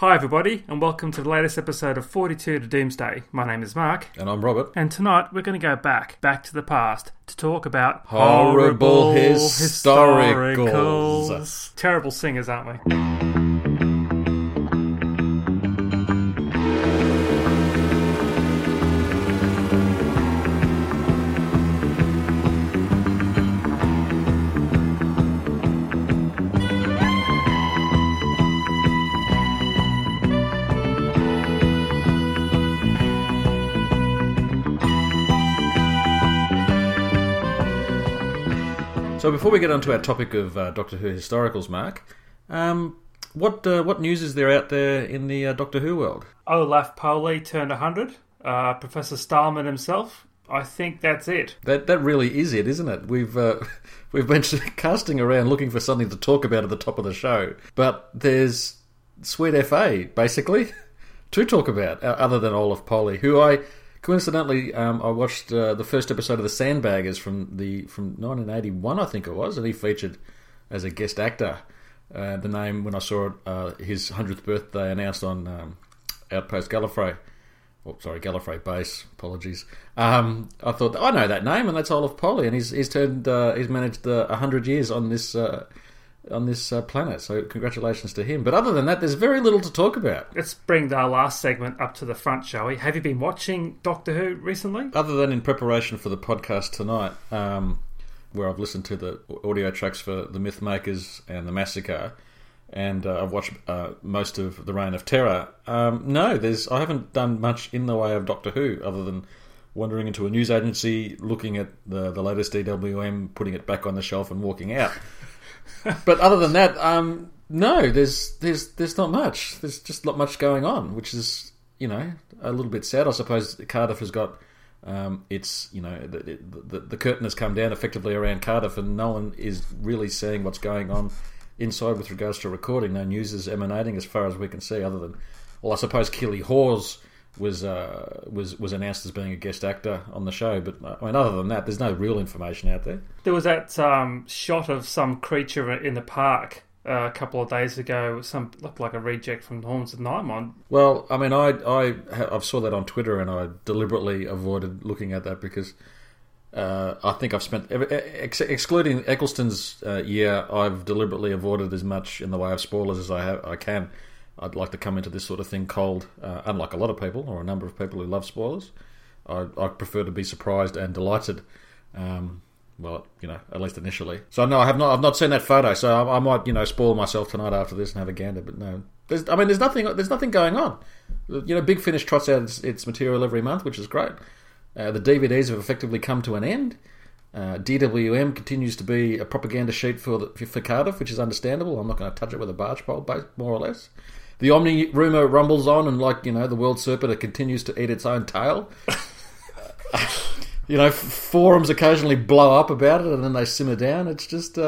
Hi everybody, and welcome to the latest episode of 42 to Doomsday. My name is Mark. And I'm Robert. And tonight we're going to go back to the past to talk about horrible historicals. Terrible singers, aren't we? So before we get onto our topic of Doctor Who historicals, Mark, what news is there out there in the Doctor Who world? Alf Poly turned 100. Professor Stahlman himself. I think that's it. That really is it, isn't it? We've been casting around looking for something to talk about at the top of the show, but there's sweet FA basically to talk about other than Alf Poly, who I. Coincidentally, I watched the first episode of The Sandbaggers from 1981, I think it was, and he featured as a guest actor. The name, when I saw it, his 100th birthday announced on Outpost Gallifrey. Oh, sorry, Gallifrey Base, apologies. I thought, I know that name, and that's Alf Poly, and he's managed 100 years on this planet, so congratulations to him. But other than that, there's very little to talk about. Let's bring our last segment up to the front, shall we? Have you been watching Doctor Who recently? Other than in preparation for the podcast tonight, where I've listened to the audio tracks for The Myth Makers and The Massacre, and I've watched most of The Reign of Terror, I haven't done much in the way of Doctor Who, other than wandering into a news agency, looking at the latest DWM, putting it back on the shelf and walking out. But other than that, no, there's not much. There's just not much going on, which is, a little bit sad. I suppose Cardiff has got its, the curtain has come down effectively around Cardiff, and no one is really seeing what's going on inside with regards to recording. No news is emanating as far as we can see, other than, well, I suppose Keeley Hawes was announced as being a guest actor on the show, but I mean, other than that, there's no real information out there. There was that shot of some creature in the park a couple of days ago. Some looked like a reject from Horns of Nightmare. Well, I mean, I saw that on Twitter, and I deliberately avoided looking at that because I think I've spent excluding Eccleston's year. I've deliberately avoided as much in the way of spoilers as I can. I'd like to come into this sort of thing cold, unlike a lot of people, or a number of people who love spoilers. I prefer to be surprised and delighted, at least initially. So no, I've not seen that photo, so I might, spoil myself tonight after this and have a gander, but no. There's nothing going on. Big Finish trots out its material every month, which is great. The DVDs have effectively come to an end. DWM continues to be a propaganda sheet for Cardiff, which is understandable. I'm not going to touch it with a barge pole, more or less. The Omni rumour rumbles on, and the world serpent, it continues to eat its own tail. Forums occasionally blow up about it, and then they simmer down. It's just,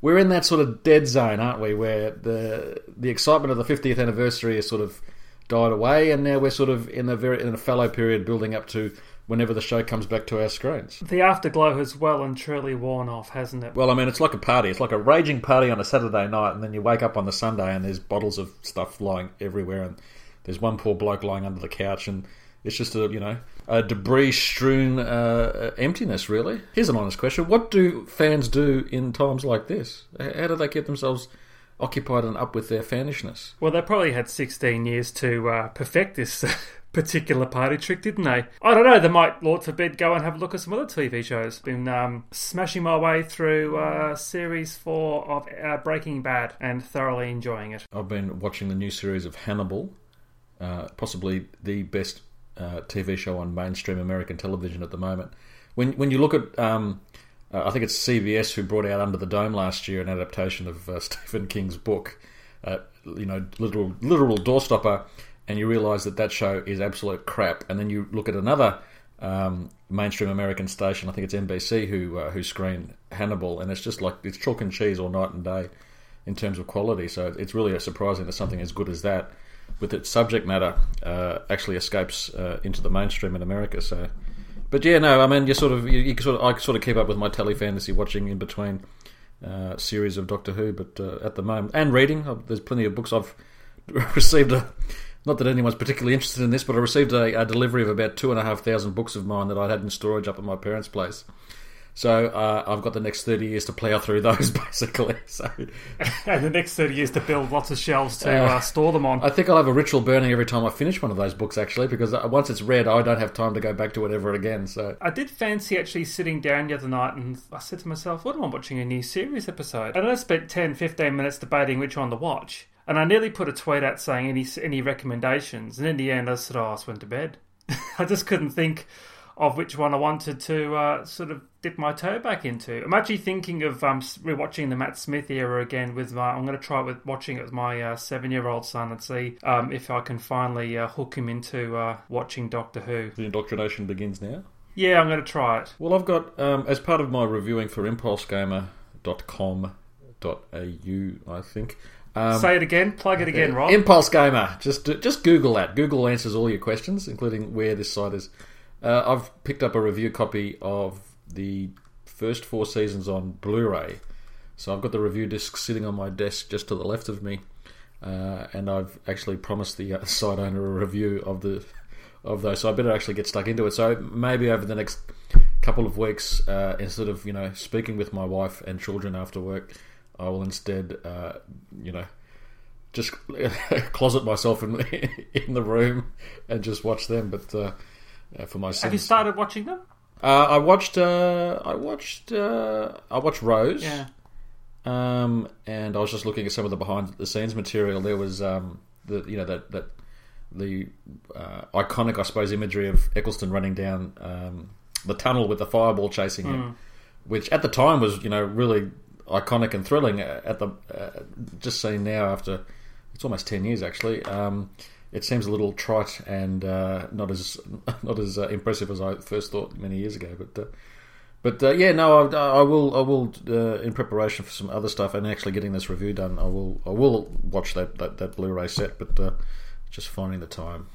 we're in that sort of dead zone, aren't we, where the excitement of the 50th anniversary has sort of died away, and now we're sort of in a fallow period building up to whenever the show comes back to our screens. The afterglow has well and truly worn off, hasn't it? Well, I mean, it's like a party. It's like a raging party on a Saturday night, and then you wake up on the Sunday and there's bottles of stuff flying everywhere, and there's one poor bloke lying under the couch, and it's just a debris-strewn emptiness, really. Here's an honest question. What do fans do in times like this? How do they keep themselves occupied and up with their fanishness? Well, they probably had 16 years to perfect this particular party trick, didn't they? I don't know, they might, Lord forbid, go and have a look at some other TV shows. Been smashing my way through series 4 of Breaking Bad and thoroughly enjoying it. I've been watching the new series of Hannibal, possibly the best TV show on mainstream American television at the moment. When you look at, I think it's CBS who brought out Under the Dome last year, an adaptation of Stephen King's book, literal doorstopper, and you realise that show is absolute crap. And then you look at another mainstream American station, I think it's NBC, who screened Hannibal, and it's just like, it's chalk and cheese all night and day in terms of quality. So it's really surprising that something as good as that, with its subject matter, actually escapes into the mainstream in America. So, but yeah, no, I mean, I sort of keep up with my telly fantasy watching in between series of Doctor Who, but at the moment, and reading, there's plenty of books I've received a, not that anyone's particularly interested in this, but I received a delivery of about 2,500 books of mine that I'd had in storage up at my parents' place. So I've got the next 30 years to plough through those, basically. So, and the next 30 years to build lots of shelves to store them on. I think I'll have a ritual burning every time I finish one of those books, actually, because once it's read, I don't have time to go back to it ever again. So I did fancy actually sitting down the other night, and I said to myself, what am I watching, a new series episode? And I spent 10, 15 minutes debating which one to watch. And I nearly put a tweet out saying any recommendations. And in the end, I said, I just went to bed. I just couldn't think of which one I wanted to sort of dip my toe back into. I'm actually thinking of rewatching the Matt Smith era again with my... I'm going to try watching it with my 7-year-old son and see if I can finally hook him into watching Doctor Who. The indoctrination begins now? Yeah, I'm going to try it. Well, I've got, as part of my reviewing for impulsegamer.com.au, I think... say it again, plug it again, Rob. Impulse Gamer. Just Google that. Google answers all your questions, including where this site is. I've picked up a review copy of the first 4 seasons on Blu-ray. So I've got the review disc sitting on my desk just to the left of me. And I've actually promised the site owner a review of those. So I better actually get stuck into it. So maybe over the next couple of weeks, instead of, you know, speaking with my wife and children after work, I will instead, just closet myself in the room and just watch them. But... for my sins. Have you started watching them? I watched Rose. Yeah. And I was just looking at some of the behind the scenes material. There was the iconic, I suppose, imagery of Eccleston running down the tunnel with the fireball chasing him, which at the time was, really iconic and thrilling. At the just seen now after it's almost 10 years actually. It seems a little trite and not as impressive as I first thought many years ago. But I will, in preparation for some other stuff and actually getting this review done, I will watch that Blu-ray set. But just finding the time.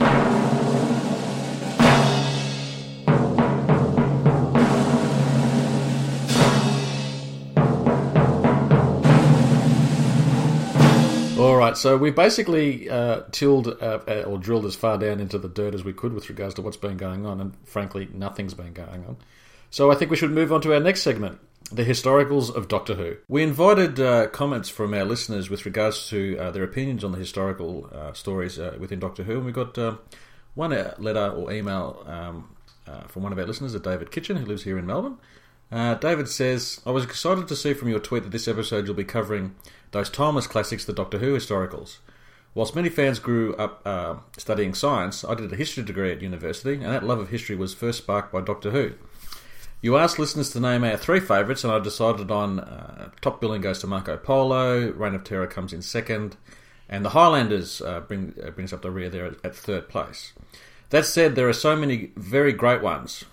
So we basically drilled as far down into the dirt as we could with regards to what's been going on, and frankly, nothing's been going on. So I think we should move on to our next segment, the historicals of Doctor Who. We invited comments from our listeners with regards to their opinions on the historical stories within Doctor Who, and we got one letter or email from one of our listeners, David Kitchen, who lives here in Melbourne. David says, I was excited to see from your tweet that this episode you'll be covering those timeless classics, the Doctor Who historicals. Whilst many fans grew up studying science, I did a history degree at university, and that love of history was first sparked by Doctor Who. You asked listeners to name our 3 favourites, and I decided on top billing goes to Marco Polo, Reign of Terror comes in second, and the Highlanders brings up the rear there at third place. That said, there are so many very great ones.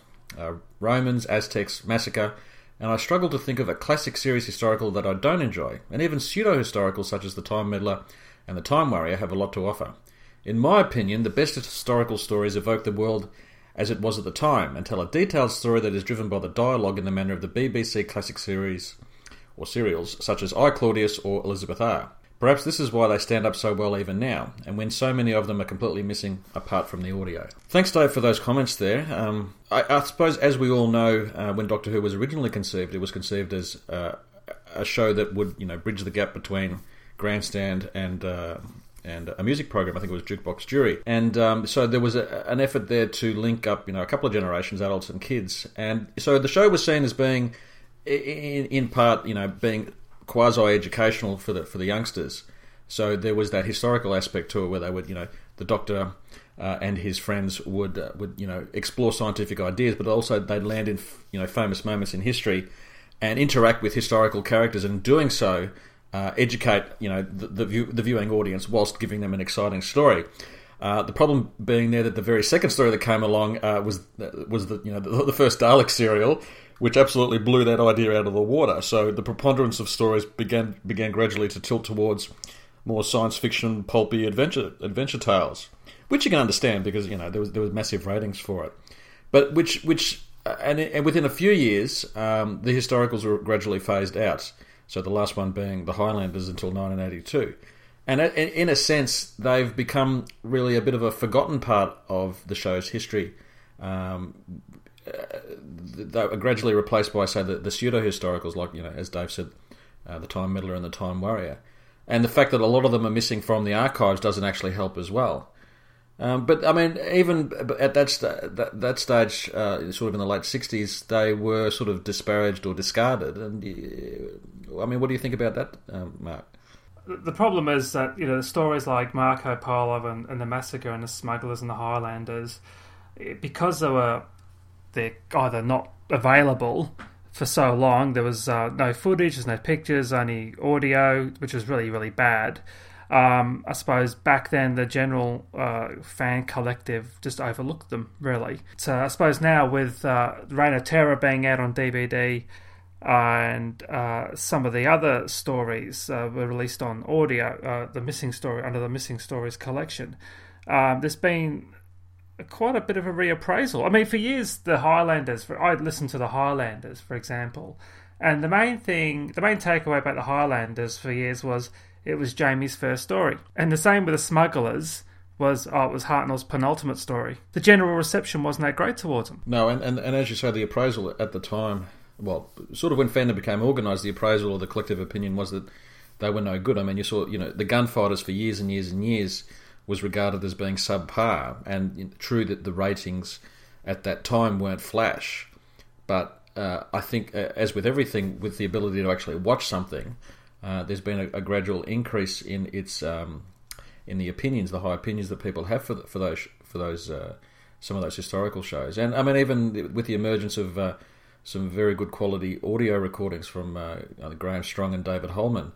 Romans, Aztecs, Massacre, and I struggle to think of a classic series historical that I don't enjoy, and even pseudo-historicals such as The Time Meddler and The Time Warrior have a lot to offer. In my opinion, the best historical stories evoke the world as it was at the time and tell a detailed story that is driven by the dialogue in the manner of the BBC classic series or serials such as I, Claudius or Elizabeth R. Perhaps this is why they stand up so well even now, and when so many of them are completely missing apart from the audio. Thanks, Dave, for those comments there. I suppose, as we all know, when Doctor Who was originally conceived, it was conceived as a show that would, bridge the gap between Grandstand and a music program. I think it was Jukebox Jury. And so there was an effort there to link up, a couple of generations, adults and kids. And so the show was seen as being, in part, being quasi-educational for the youngsters. So there was that historical aspect to it where they would, the Doctor and his friends would explore scientific ideas, but also they'd land in, famous moments in history and interact with historical characters, and doing so educate, the viewing audience whilst giving them an exciting story. The problem being there that the very second story that came along was the first Dalek serial, which absolutely blew that idea out of the water. So the preponderance of stories began gradually to tilt towards more science fiction, pulpy adventure tales, which you can understand because there was massive ratings for it. But which within a few years, the historicals were gradually phased out. So the last one being the Highlanders until 1982. And in a sense, they've become really a bit of a forgotten part of the show's history. They were gradually replaced by, say, the pseudo-historicals, like, you know, as Dave said, The Time Meddler and The Time Warrior. And the fact that a lot of them are missing from the archives doesn't actually help as well. But, I mean, even at that stage, sort of in the late 60s, they were sort of disparaged or discarded. And, I mean, what do you think about that, Mark? The problem is that, you know, the stories like Marco Polo and The Massacre and The Smugglers and The Highlanders, because they're either not available for so long, there was no footage, there's no pictures, only audio, which was really, really bad. I suppose back then the general fan collective just overlooked them, really. So I suppose now with Reign of Terror being out on DVD and some of the other stories were released on audio, the missing story under the Missing Stories collection, there's been quite a bit of a reappraisal. I mean, for years, the Highlanders, I listened to the Highlanders, for example, and the main takeaway about the Highlanders for years was it was Jamie's first story. And the same with the Smugglers was, it was Hartnell's penultimate story. The general reception wasn't that great towards them. No, and as you say, the appraisal at the time, well, sort of when fandom became organised, the appraisal or the collective opinion was that they were no good. I mean, you saw, you know, the Gunfighters for years and years and years was regarded as being subpar, and true that the ratings at that time weren't flash, but I think as with everything, with the ability to actually watch something, there's been a gradual increase in its in the opinions, the high opinions that people have for those some of those historical shows, and I mean even with the emergence of some very good quality audio recordings from Graham Strong and David Holman.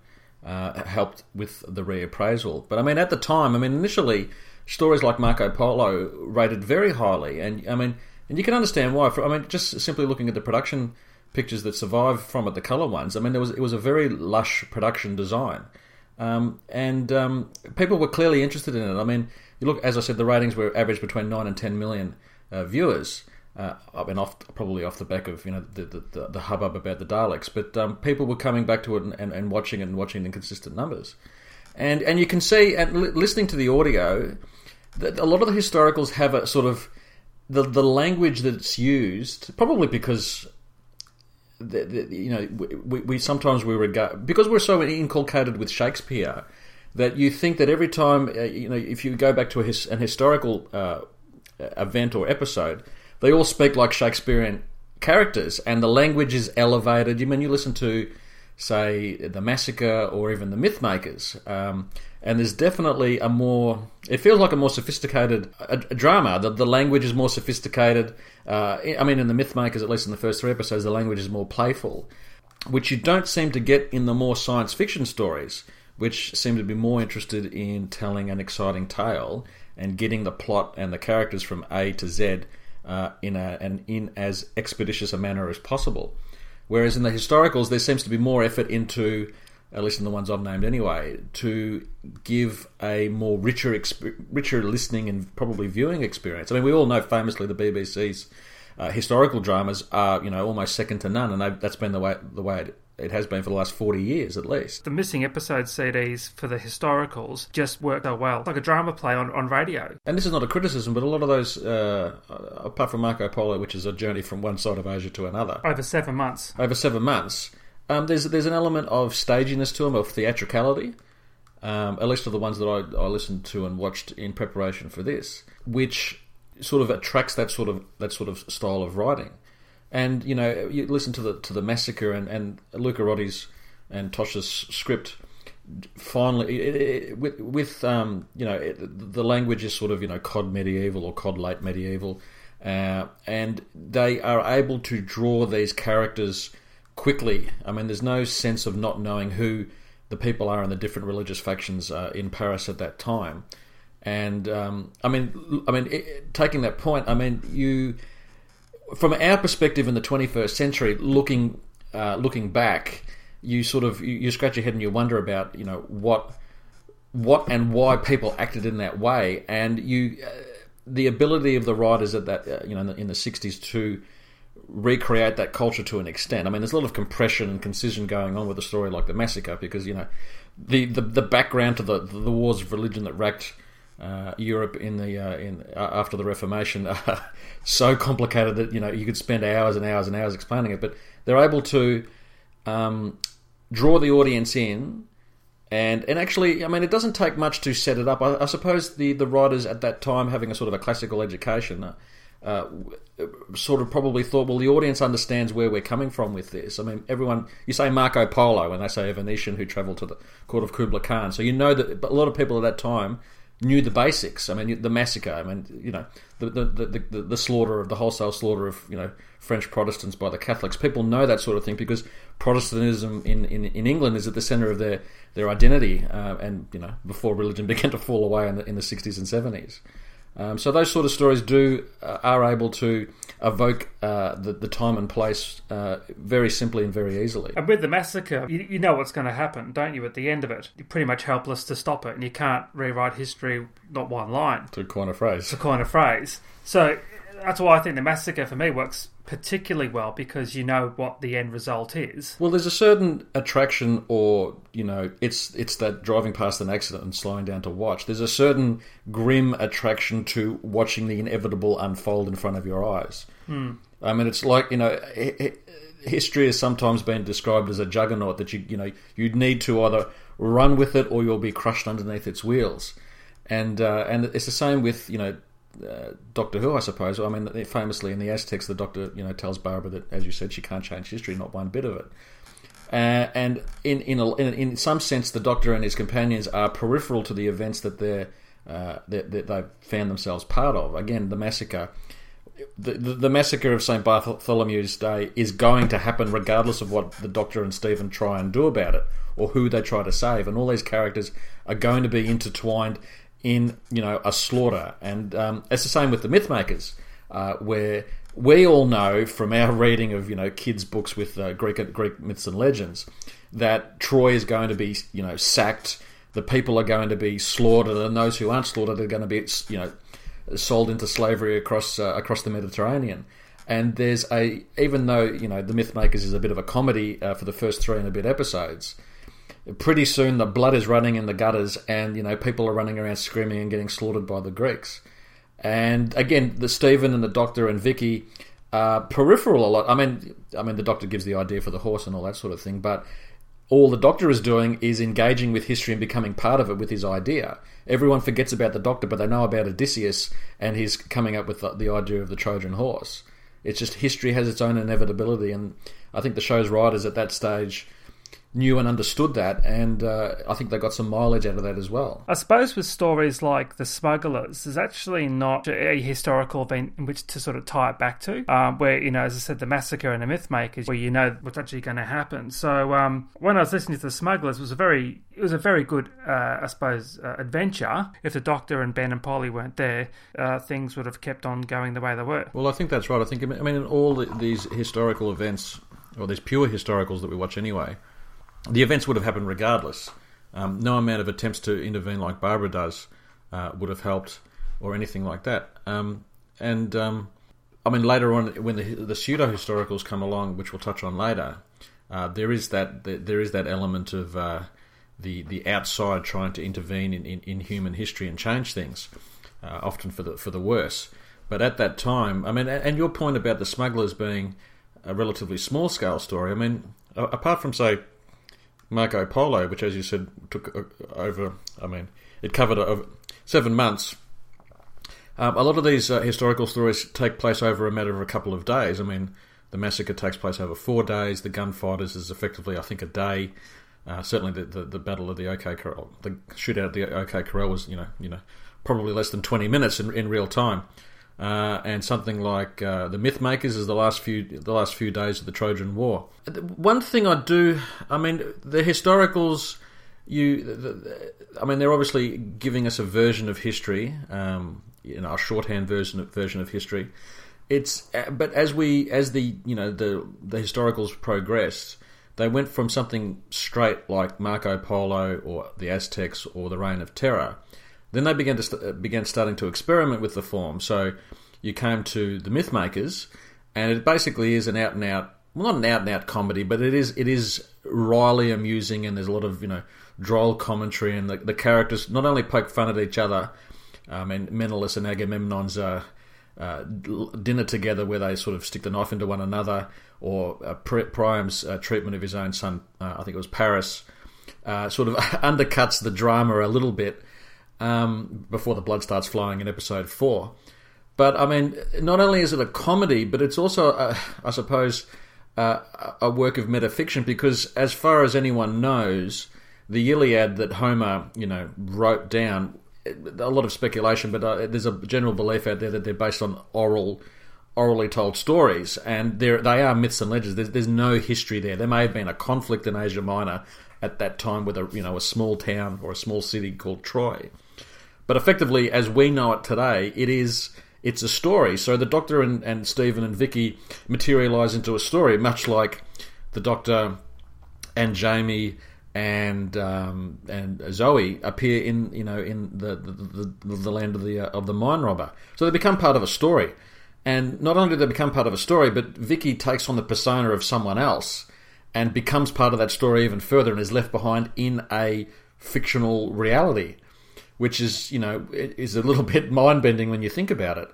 Helped with the reappraisal. But I mean, at the time, I mean, initially, stories like Marco Polo rated very highly, and I mean, and you can understand why. I mean, just simply looking at the production pictures that survived from it, the colour ones. I mean, it was a very lush production design, and people were clearly interested in it. I mean, you look, as I said, the ratings were averaged between 9 and 10 million viewers. I mean, probably off the back of, you know, the hubbub about the Daleks, but people were coming back to it and watching it and watching in consistent numbers, and you can see at listening to the audio that a lot of the historicals have a sort of the language that's used, probably because you know, we sometimes we regard, because we're so inculcated with Shakespeare, that you think that every time you know, if you go back to an historical event or episode, they all speak like Shakespearean characters, and the language is elevated. You mean, you listen to, say, The Massacre or even The Myth Makers, and there's definitely it feels like a more sophisticated drama. The language is more sophisticated. I mean, in The Myth Makers, at least in the first three episodes, the language is more playful, which you don't seem to get in the more science fiction stories, which seem to be more interested in telling an exciting tale and getting the plot and the characters from A to Z in as expeditious a manner as possible, whereas in the historicals there seems to be more effort into, at least in the ones I've named anyway, to give a more richer listening and probably viewing experience. I mean, we all know famously the BBC's historical dramas are, you know, almost second to none, and that's been the way it has been for the last 40 years at least. The missing episode CDs for the historicals just work so well. It's like a drama play on radio. And this is not a criticism, but a lot of those, apart from Marco Polo, which is a journey from one side of Asia to another. Over 7 months. There's an element of staginess to them, of theatricality, at least of the ones that I listened to and watched in preparation for this, which sort of attracts that sort of style of writing. And, you know, you listen to the Massacre and Luca Rotti's and Tosh's script. Finally, the language is sort of, you know, cod medieval or cod late medieval, and they are able to draw these characters quickly. I mean, there's no sense of not knowing who the people are in the different religious factions in Paris at that time. And taking that point, I mean, you. From our perspective in the 21st century, looking back, you sort of you scratch your head and you wonder about, you know, what and why people acted in that way, and you the ability of the writers at that in the 60s to recreate that culture to an extent. I mean, there's a lot of compression and concision going on with a story like The Massacre because, you know, the background to the wars of religion that racked Europe after the Reformation are so complicated that you could spend hours and hours and hours explaining it. But they're able to draw the audience in, and actually, I mean, it doesn't take much to set it up. I suppose the writers at that time, having a sort of a classical education, sort of probably thought, well, the audience understands where we're coming from with this. I mean, everyone, you say Marco Polo, and they say a Venetian who travelled to the court of Kublai Khan. So that a lot of people at that time knew the basics. I mean, the massacre. I mean, the slaughter of the wholesale slaughter of French Protestants by the Catholics. People know that sort of thing because Protestantism in England is at the centre of their identity. And before religion began to fall away in the 60s and 70s. So those sort of stories are able to evoke the time and place very simply and very easily. And with The Massacre, you know what's going to happen, don't you, at the end of it? You're pretty much helpless to stop it, and you can't rewrite history, not one line. To coin a phrase. So that's why I think The Massacre, for me, works particularly well, because you know what the end result is. Well, there's a certain attraction, or it's that driving past an accident and slowing down to watch. There's a certain grim attraction to watching the inevitable unfold in front of your eyes. I mean, it's like history has sometimes been described as a juggernaut that you need to either run with it or you'll be crushed underneath its wheels, and it's the same with Doctor Who, I suppose. I mean, famously in the Aztecs, the Doctor, tells Barbara that, as you said, she can't change history, not one bit of it. And in some sense, the Doctor and his companions are peripheral to the events that they've found themselves part of. Again, the massacre, the massacre of St. Bartholomew's Day is going to happen regardless of what the Doctor and Stephen try and do about it, or who they try to save. And all these characters are going to be intertwined in a slaughter, and it's the same with The Myth Makers, where we all know from our reading of kids' books with Greek myths and legends that Troy is going to be sacked, the people are going to be slaughtered, and those who aren't slaughtered are going to be sold into slavery across the Mediterranean. And even though The Myth Makers is a bit of a comedy for the first 3 and a bit episodes, pretty soon the blood is running in the gutters, and people are running around screaming and getting slaughtered by the Greeks. And again, the Stephen and the Doctor and Vicky are peripheral a lot. I mean, the Doctor gives the idea for the horse and all that sort of thing, but all the Doctor is doing is engaging with history and becoming part of it with his idea. Everyone forgets about the Doctor, but they know about Odysseus and his coming up with the idea of the Trojan horse. It's just history has its own inevitability, and I think the show's writers at that stage knew and understood that, and I think they got some mileage out of that as well. I suppose with stories like The Smugglers, there's actually not a historical event in which to sort of tie it back to, where, as I said, The Massacre and The Myth Makers, where you know what's actually going to happen. So when I was listening to The Smugglers, it was a very good, I suppose, adventure. If the Doctor and Ben and Polly weren't there, things would have kept on going the way they were. Well, I think that's right. I mean, in all these historical events, or these pure historicals that we watch anyway, the events would have happened regardless. No amount of attempts to intervene like Barbara does would have helped, or anything like that. I mean, later on, when the pseudo-historicals come along, which we'll touch on later, there is that element of the outside trying to intervene in human history and change things, often for the worse. But at that time, I mean, and your point about The Smugglers being a relatively small-scale story, I mean, apart from, say, Marco Polo, which, as you said, took over. I mean, it covered over 7 months. A lot of these historical stories take place over a matter of a couple of days. I mean, The Massacre takes place over 4 days. The Gunfighters is effectively, I think, a day. Certainly, the Battle of the OK Corral, the shootout at the OK Corral was, probably less than 20 minutes in real time. And something like The Myth Makers is the last few days of the Trojan War. One thing the historicals, they're obviously giving us a version of history, a shorthand version of history. It's but as the historicals progressed, they went from something straight like Marco Polo or the Aztecs or the Reign of Terror. Then they began starting to experiment with the form. So you came to The Myth Makers, and it basically is an out-and-out, well, not an out-and-out comedy, but it is wryly amusing, and there's a lot of droll commentary, and the characters not only poke fun at each other, and Menelaus and Agamemnon's dinner together where they sort of stick the knife into one another, or Priam's treatment of his own son, I think it was Paris, sort of undercuts the drama a little bit before the blood starts flowing in episode 4. But, I mean, not only is it a comedy, but it's also, I suppose, a work of metafiction, because as far as anyone knows, the Iliad that Homer, wrote down, a lot of speculation, but there's a general belief out there that they're based on orally told stories, and they are myths and legends. There's no history there. There may have been a conflict in Asia Minor at that time with a small town or a small city called Troy, but effectively, as we know it today, it's a story. So the Doctor and Stephen and Vicky materialise into a story, much like the Doctor and Jamie and Zoe appear in the land of the mine robber. So they become part of a story, and not only do they become part of a story, but Vicky takes on the persona of someone else and becomes part of that story even further, and is left behind in a fictional reality, which is is a little bit mind bending when you think about it.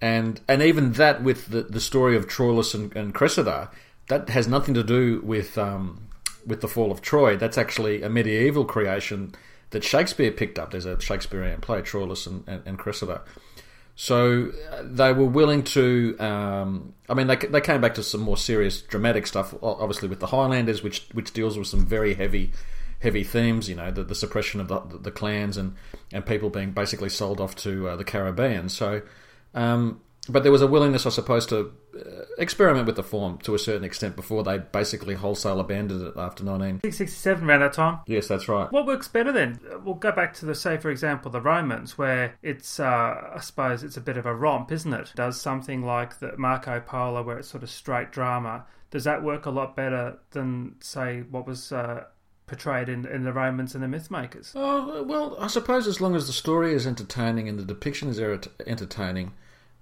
And even that with the story of Troilus and Cressida, that has nothing to do with the fall of Troy. That's actually a medieval creation that Shakespeare picked up. There's a Shakespearean play, Troilus and Cressida. So they were willing to... they came back to some more serious dramatic stuff, obviously with the Highlanders, which deals with some very heavy themes, the suppression of the clans and people being basically sold off to the Caribbean. So, but there was a willingness, I suppose, to experiment with the form to a certain extent before they basically wholesale abandoned it after 1967, around that time. Yes, that's right. What works better then? We'll go back to, for example, the Romans, where it's, I suppose, it's a bit of a romp, isn't it? Does something like the Marco Polo, where it's sort of straight drama, does that work a lot better than, say, what was... portrayed in the Romans and the Myth Makers? Oh, well, I suppose as long as the story is entertaining and the depiction is entertaining,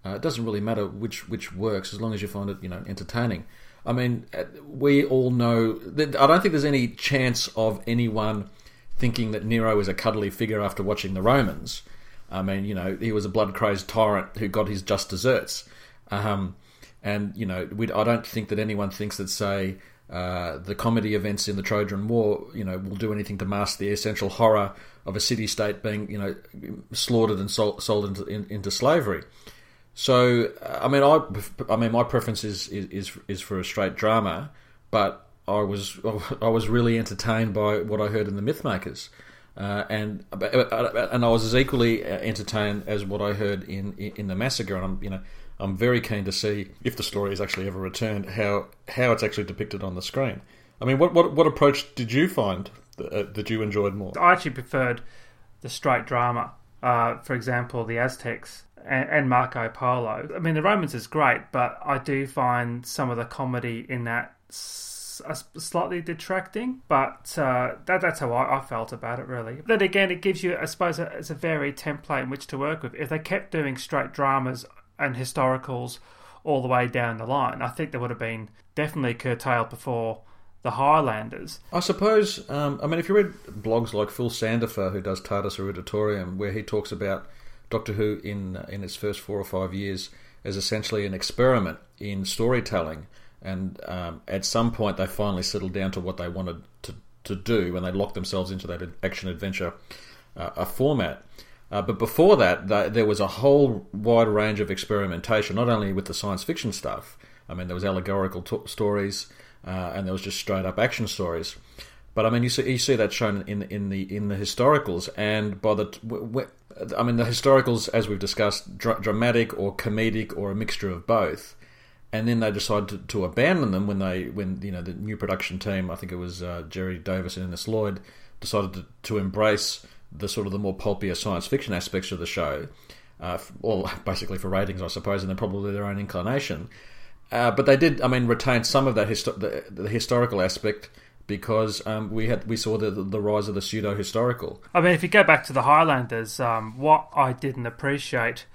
it doesn't really matter which works, as long as you find it, entertaining. I mean, we all know... I don't think there's any chance of anyone thinking that Nero is a cuddly figure after watching the Romans. I mean, he was a blood-crazed tyrant who got his just desserts. I don't think that anyone thinks that, say... the comedy events in the Trojan War, will do anything to mask the essential horror of a city-state being, slaughtered and sold into slavery. So, my preference is for a straight drama, but I was really entertained by what I heard in the Mythmakers, and I was as equally entertained as what I heard in the Massacre, and I'm very keen to see if the story is actually ever returned, how it's actually depicted on the screen. I mean, what approach did you find that you enjoyed more? I actually preferred the straight drama. For example, the Aztecs and Marco Polo. I mean, the Romans is great, but I do find some of the comedy in that slightly detracting. But that's how I felt about it, really. Then again, it gives you, I suppose, it's a varied template in which to work with. If they kept doing straight dramas and historicals all the way down the line, I think they would have been definitely curtailed before the Highlanders. I suppose, if you read blogs like Phil Sandifer, who does TARDIS Eruditorium, where he talks about Doctor Who in its first 4 or 5 years as essentially an experiment in storytelling, and at some point they finally settled down to what they wanted to do when they locked themselves into that action-adventure format. But before that, there was a whole wide range of experimentation, not only with the science fiction stuff. I mean, there was allegorical stories, and there was just straight up action stories. But I mean, you see that shown in the historicals, and by the historicals, as we've discussed, dramatic or comedic or a mixture of both. And then they decided to abandon them when the new production team, I think it was Jerry Davis and Ennis Lloyd, decided to embrace the sort of the more pulpier science fiction aspects of the show, basically for ratings, I suppose, and then probably their own inclination. But they did, retain some of that the historical aspect, because we saw the rise of the pseudo-historical. I mean, if you go back to the Highlanders, what I didn't appreciate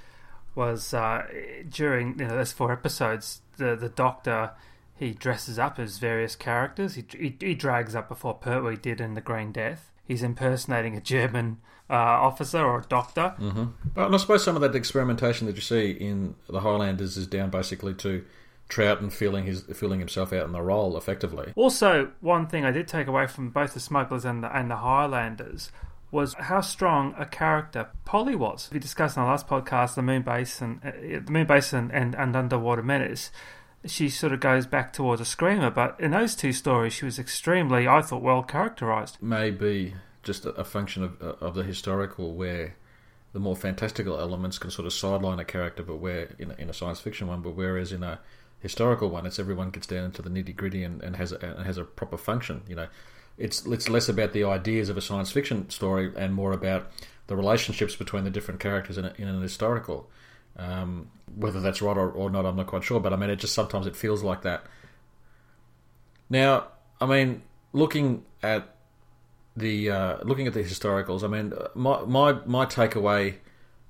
was during those 4 episodes, the Doctor He dresses up as various characters. He drags up before Pertwee did in The Green Death. He's impersonating a German officer or a doctor. Mm-hmm. And I suppose some of that experimentation that you see in The Highlanders is down basically to Troughton filling himself out in the role effectively. Also, one thing I did take away from both The Smugglers and the Highlanders was how strong a character Polly was. We discussed in our last podcast the Moon Basin and Underwater Menace. She sort of goes back towards a screamer, but in those two stories she was extremely, I thought, well characterised. Maybe just a function of the historical, where the more fantastical elements can sort of sideline a character, but where in a science fiction one, but whereas in a historical one, it's everyone gets down into the nitty gritty and has a proper function, you know. It's less about the ideas of a science fiction story and more about the relationships between the different characters in an historical. Whether that's right or not, I'm not quite sure. But I mean, it just sometimes it feels like that. Now, I mean, looking at the historicals, I mean, my takeaway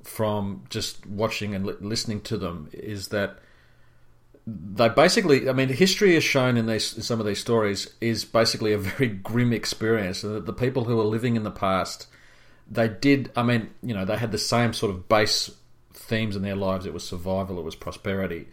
from just watching and listening to them is that they basically, I mean, history is shown in some of these stories is basically a very grim experience. The people who are living in the past, they had the same sort of base themes in their lives. It was survival, it was prosperity.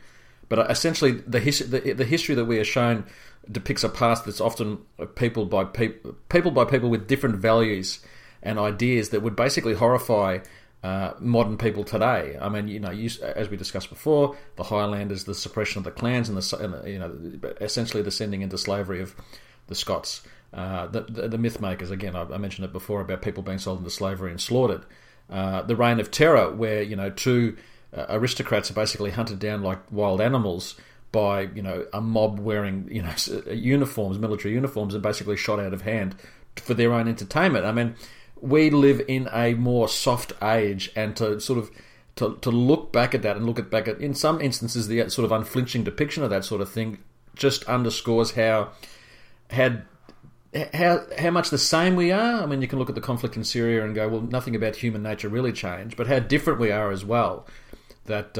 But essentially, the history that we are shown depicts a past that's often peopled by people with different values and ideas that would basically horrify modern people today. I mean, as we discussed before, the Highlanders, the suppression of the clans, and essentially the sending into slavery of the Scots. The Myth Makers, again, I mentioned it before about people being sold into slavery and slaughtered. The Reign of Terror, where two aristocrats are basically hunted down like wild animals by a mob wearing uniforms, military uniforms, and basically shot out of hand for their own entertainment. I mean, we live in a more soft age, and to sort of to look back at that and look back at in some instances the sort of unflinching depiction of that sort of thing just underscores how much the same we are. I mean, you can look at the conflict in Syria and go, well, nothing about human nature really changed, but how different we are as well. That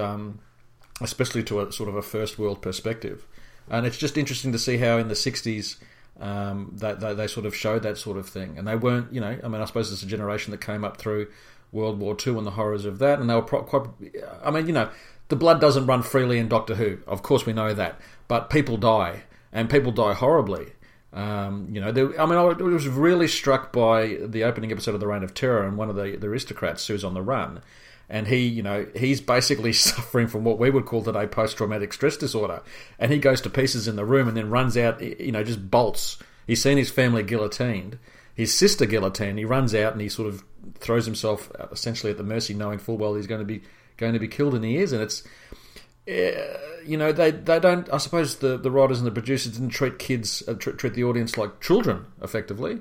especially to a sort of a first world perspective, and it's just interesting to see how in the 60s. They sort of showed that sort of thing, and they weren't, I mean, I suppose it's a generation that came up through World War II and the horrors of that, and they were quite. I mean, the blood doesn't run freely in Doctor Who. Of course, we know that, but people die, and people die horribly. I was really struck by the opening episode of The Reign of Terror, and one of the aristocrats who's on the run, and he, he's basically suffering from what we would call today post-traumatic stress disorder. And he goes to pieces in the room and then runs out, just bolts. He's seen his family guillotined, his sister guillotined. He runs out and he sort of throws himself essentially at the mercy, knowing full well he's going to be killed, and he is. And it's, they don't, I suppose the writers and the producers didn't treat kids, treat the audience like children, effectively.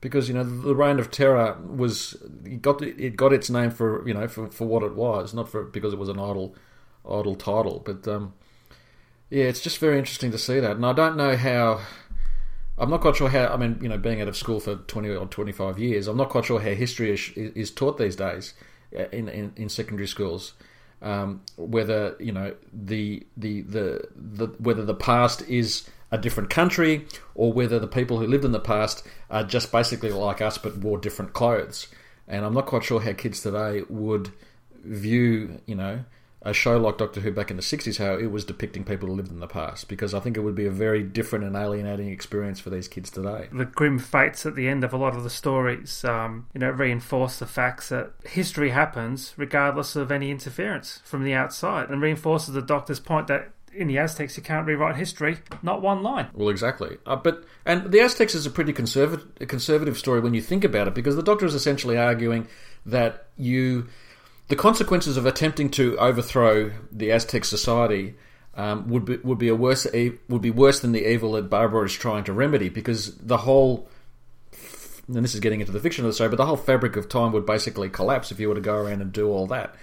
Because the Reign of Terror got its name for what it was, not because it was an idle title. But it's just very interesting to see that. And I don't know how. I'm not quite sure how. I mean, being out of school for 20 or 25 years, I'm not quite sure how history is taught these days in secondary schools. Whether whether the past is a different country, or whether the people who lived in the past are just basically like us but wore different clothes. And I'm not quite sure how kids today would view, a show like Doctor Who back in the 60s, how it was depicting people who lived in the past, because I think it would be a very different and alienating experience for these kids today. The grim fates at the end of a lot of the stories, reinforce the facts that history happens regardless of any interference from the outside, and reinforces the Doctor's point that in the Aztecs, you can't rewrite history, not one line. Well, exactly. But the Aztecs is a pretty conservative story when you think about it, because the Doctor is essentially arguing that the consequences of attempting to overthrow the Aztec society would be worse than the evil that Barbara is trying to remedy, because and this is getting into the fiction of the story, but the whole fabric of time would basically collapse if you were to go around and do all that.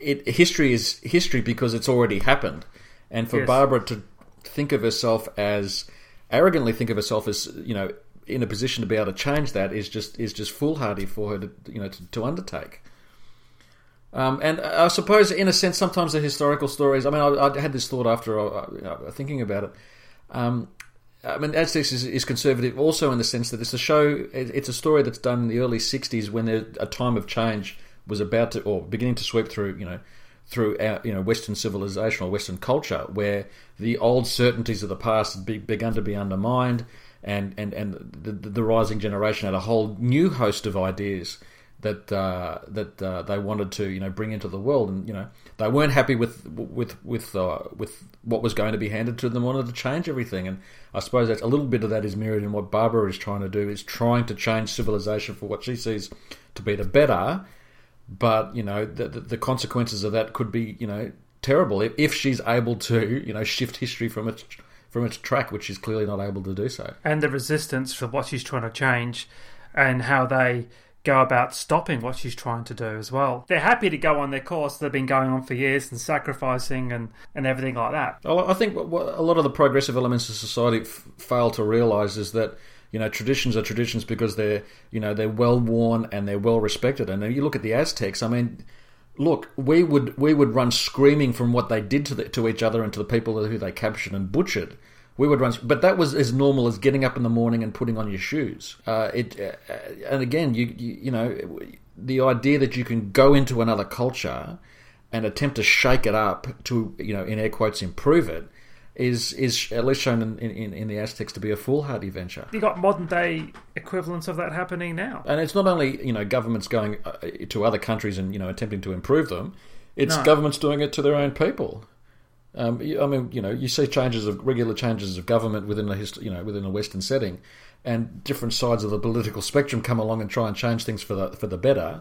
History is history because it's already happened. And for Barbara to arrogantly think of herself as in a position to be able to change that is just foolhardy for her to undertake. And I suppose in a sense, sometimes the historical stories. I mean, I had this thought after thinking about it. I mean, Aztecs is conservative also in the sense that it's a show, it's a story that's done in the early 60s when a time of change was about to, or beginning to sweep through, through Western civilization or Western culture, where the old certainties of the past had begun to be undermined, and the rising generation had a whole new host of ideas that they wanted to bring into the world, and they weren't happy with what was going to be handed to them. Wanted to change everything, and I suppose that's a little bit of that is mirrored in what Barbara is trying to do, is trying to change civilization for what she sees to be the better. But the consequences of that could be terrible if she's able to shift history from its track, which she's clearly not able to do so. And the resistance for what she's trying to change, and how they go about stopping what she's trying to do as well. They're happy to go on their course. They've been going on for years and sacrificing and everything like that. I think what a lot of the progressive elements of society fail to realise is that traditions are traditions because they're they're well worn and they're well respected. And you look at the Aztecs. I mean, look, we would run screaming from what they did to each other and to the people who they captured and butchered. We would run, but that was as normal as getting up in the morning and putting on your shoes. And again, you the idea that you can go into another culture and attempt to shake it up to in air quotes improve it is at least shown in the Aztecs to be a foolhardy venture. You got modern day equivalents of that happening now, and it's not only governments going to other countries and attempting to improve them. It's governments doing it to their own people. I mean, you see regular changes of government within a Western setting, and different sides of the political spectrum come along and try and change things for the better.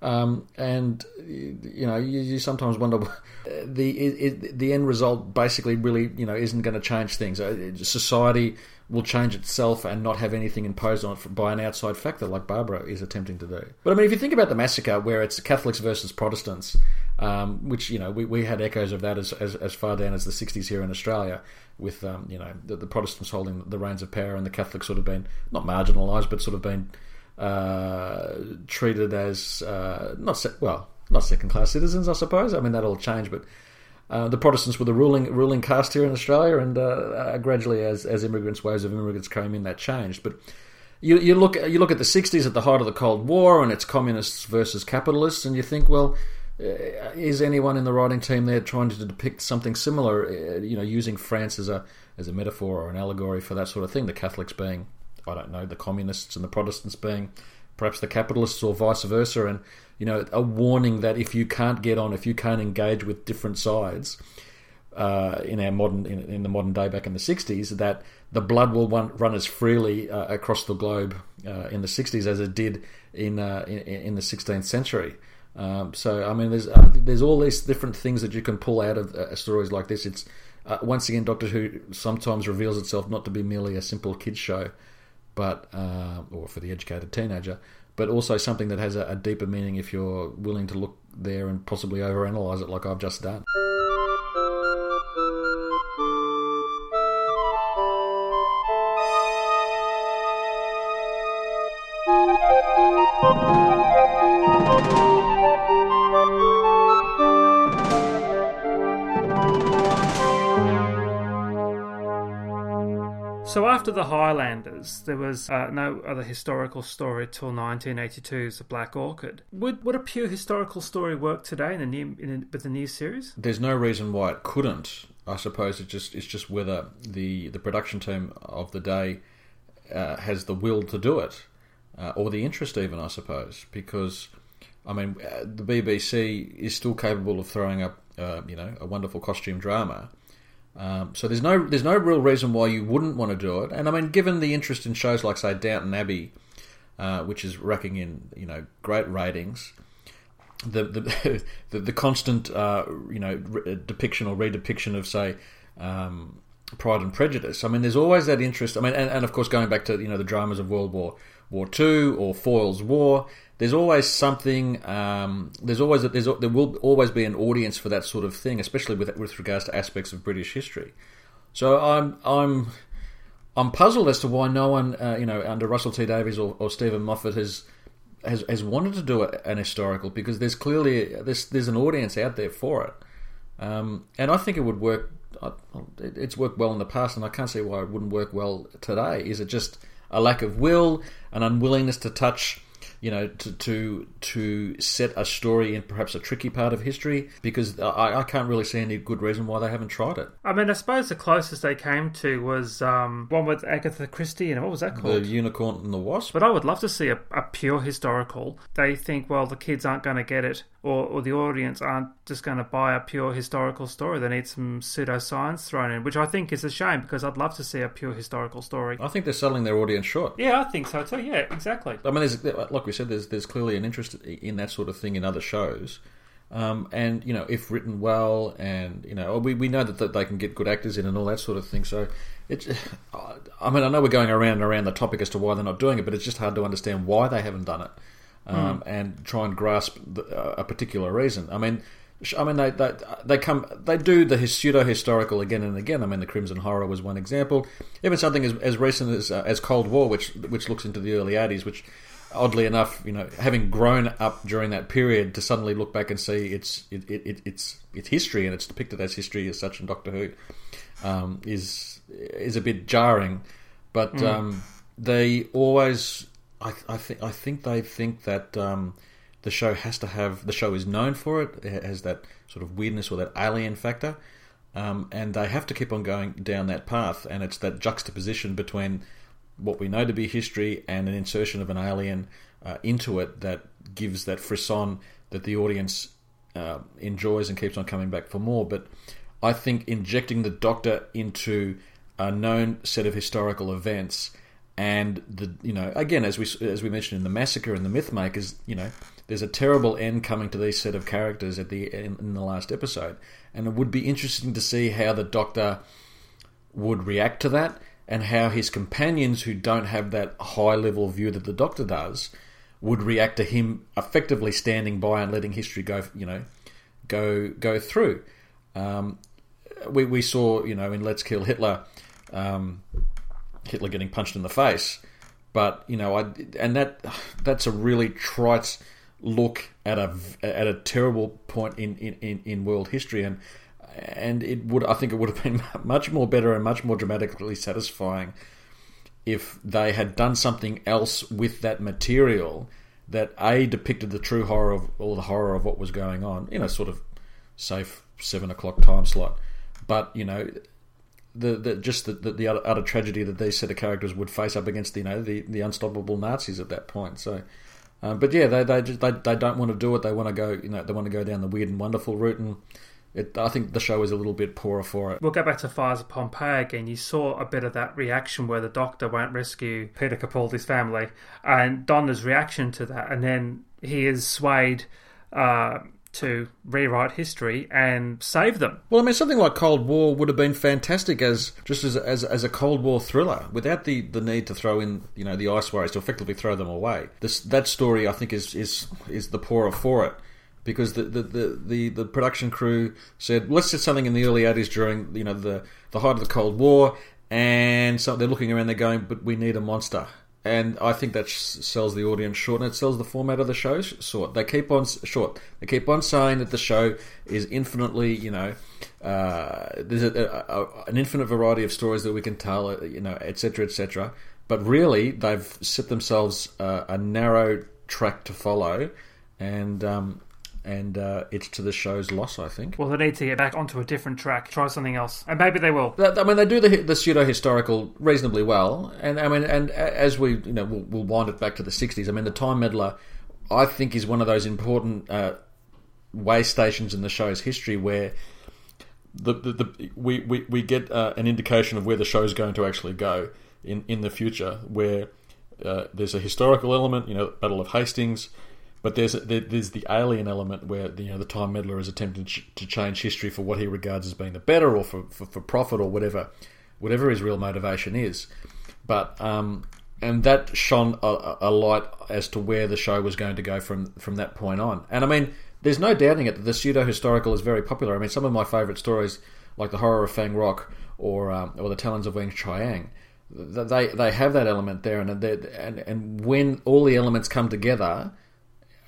And you sometimes wonder the end result basically really isn't going to change things. Society will change itself and not have anything imposed on it by an outside factor like Barbara is attempting to do. But I mean, if you think about The Massacre, where it's Catholics versus Protestants, which we had echoes of that as far down as the 60s here in Australia, with the Protestants holding the reins of power and the Catholics sort of been not marginalised but sort of been treated as not second class citizens, I suppose. I mean, that all changed, but the Protestants were the ruling caste here in Australia, and gradually as waves of immigrants came in, that changed. But you look at the 60s at the height of the Cold War, and it's communists versus capitalists, and you think, well, is anyone in the writing team there trying to depict something similar, using France as a metaphor or an allegory for that sort of thing? The Catholics being, I don't know, the communists, and the Protestants being perhaps the capitalists, or vice versa. And, a warning that if you can't get on, if you can't engage with different sides in the modern day back in the 60s, that the blood will run as freely across the globe in the 60s as it did in the 16th century. So, I mean, there's all these different things that you can pull out of stories like this. It's once again, Doctor Who sometimes reveals itself not to be merely a simple kids show, but or for the educated teenager, but also something that has a deeper meaning if you're willing to look there and possibly overanalyze it, like I've just done. So after The Highlanders, there was no other historical story till 1982's The Black Orchid. Would a pure historical story work today with the new series? There's no reason why it couldn't. I suppose it's just whether the production team of the day has the will to do it, or the interest even, I suppose. Because, I mean, the BBC is still capable of throwing up a wonderful costume drama. So there's no real reason why you wouldn't want to do it. And I mean, given the interest in shows like, say, Downton Abbey, which is racking in great ratings, the constant depiction or redepiction of, say, Pride and Prejudice. I mean, there's always that interest. I mean, and of course, going back to the dramas of World War II or Foyle's War, there's always something. There will always be an audience for that sort of thing, especially with regards to aspects of British history. So I'm puzzled as to why no one, under Russell T Davies or Stephen Moffat has wanted to do an historical, because there's clearly there's an audience out there for it, and I think it would work it's worked well in the past, and I can't see why it wouldn't work well today. Is it just a lack of will, an unwillingness to touch, you know, to set a story in perhaps a tricky part of history? Because I can't really see any good reason why they haven't tried it. I mean, I suppose the closest they came to was one with Agatha Christie, and what was that called? The Unicorn and the Wasp. But I would love to see a pure historical. They think, well, the kids aren't going to get it, or the audience aren't just going to buy a pure historical story. They need some pseudoscience thrown in, which I think is a shame, because I'd love to see a pure historical story. I think they're selling their audience short. Yeah, I think so too. Yeah, exactly. I mean, like we said, there's clearly an interest in that sort of thing in other shows. And, you know, if written well, and, you know, we know that they can get good actors in and all that sort of thing. So, I mean, I know we're going around and around the topic as to why they're not doing it, but it's just hard to understand why they haven't done it. And try and grasp a particular reason. I mean, they do the pseudo historical again and again. I mean, the Crimson Horror was one example. Even something as recent as Cold War, which looks into the early 80s, which, oddly enough, you know, having grown up during that period, to suddenly look back and see it's history, and it's depicted as history as such in Doctor Who, is a bit jarring. But they always. I think they think that the show has to have... The show is known for it. It has that sort of weirdness or that alien factor. And they have to keep on going down that path. And it's that juxtaposition between what we know to be history and an insertion of an alien into it that gives that frisson that the audience enjoys and keeps on coming back for more. But I think injecting the Doctor into a known set of historical events... And again, as we mentioned in The Massacre and The Myth Makers, you know, there's a terrible end coming to these set of characters at the in the last episode, and it would be interesting to see how the Doctor would react to that, and how his companions, who don't have that high level view that the Doctor does, would react to him effectively standing by and letting history go through. We saw, you know, in Let's Kill Hitler. Hitler getting punched in the face, but you know, that's a really trite look at a terrible point in world history, and I think it would have been much more better and much more dramatically satisfying if they had done something else with that material that depicted the true horror of what was going on in a sort of safe 7 o'clock time slot, but you know. The utter tragedy that these set of characters would face up against, you know, the unstoppable Nazis at that point. So, but yeah, they don't want to do it. They want to go, you know, they want to go down the weird and wonderful route, and I think the show is a little bit poorer for it. We'll go back to Fires of Pompeii again. You saw a bit of that reaction where the Doctor won't rescue Peter Capaldi's family, and Donna's reaction to that, and then he is swayed. To rewrite history and save them. Well, I mean, something like Cold War would have been fantastic as a Cold War thriller, without the need to throw in, you know, the ice warriors, to effectively throw them away. That story, I think, is the poorer for it, because the production crew said, let's set something in the early 80s during, you know, the height of the Cold War, and so they're looking around, they're going, but we need a monster. And I think that sells the audience short, and it sells the format of the show short. They keep on short. They keep on saying that the show is infinitely, you know, there's an infinite variety of stories that we can tell, you know, etc., etc. But really, they've set themselves a narrow track to follow, and it's to the show's loss, I think. Well, they need to get back onto a different track, try something else, and maybe they will. I mean, they do the pseudo-historical reasonably well, and I mean, and as we, you know, we'll wind it back to the 60s. I mean, The Time Meddler, I think, is one of those important way stations in the show's history where we get an indication of where the show's going to actually go in the future, where there's a historical element, you know, Battle of Hastings. But there's the alien element where, you know, the Time Meddler is attempting to change history for what he regards as being the better, or for profit, or whatever his real motivation is. But and that shone a light as to where the show was going to go from that point on. And I mean, there's no doubting it that the pseudo historical is very popular. I mean, some of my favourite stories, like The Horror of Fang Rock or The Talons of Weng Chiang, they have that element there. And when all the elements come together.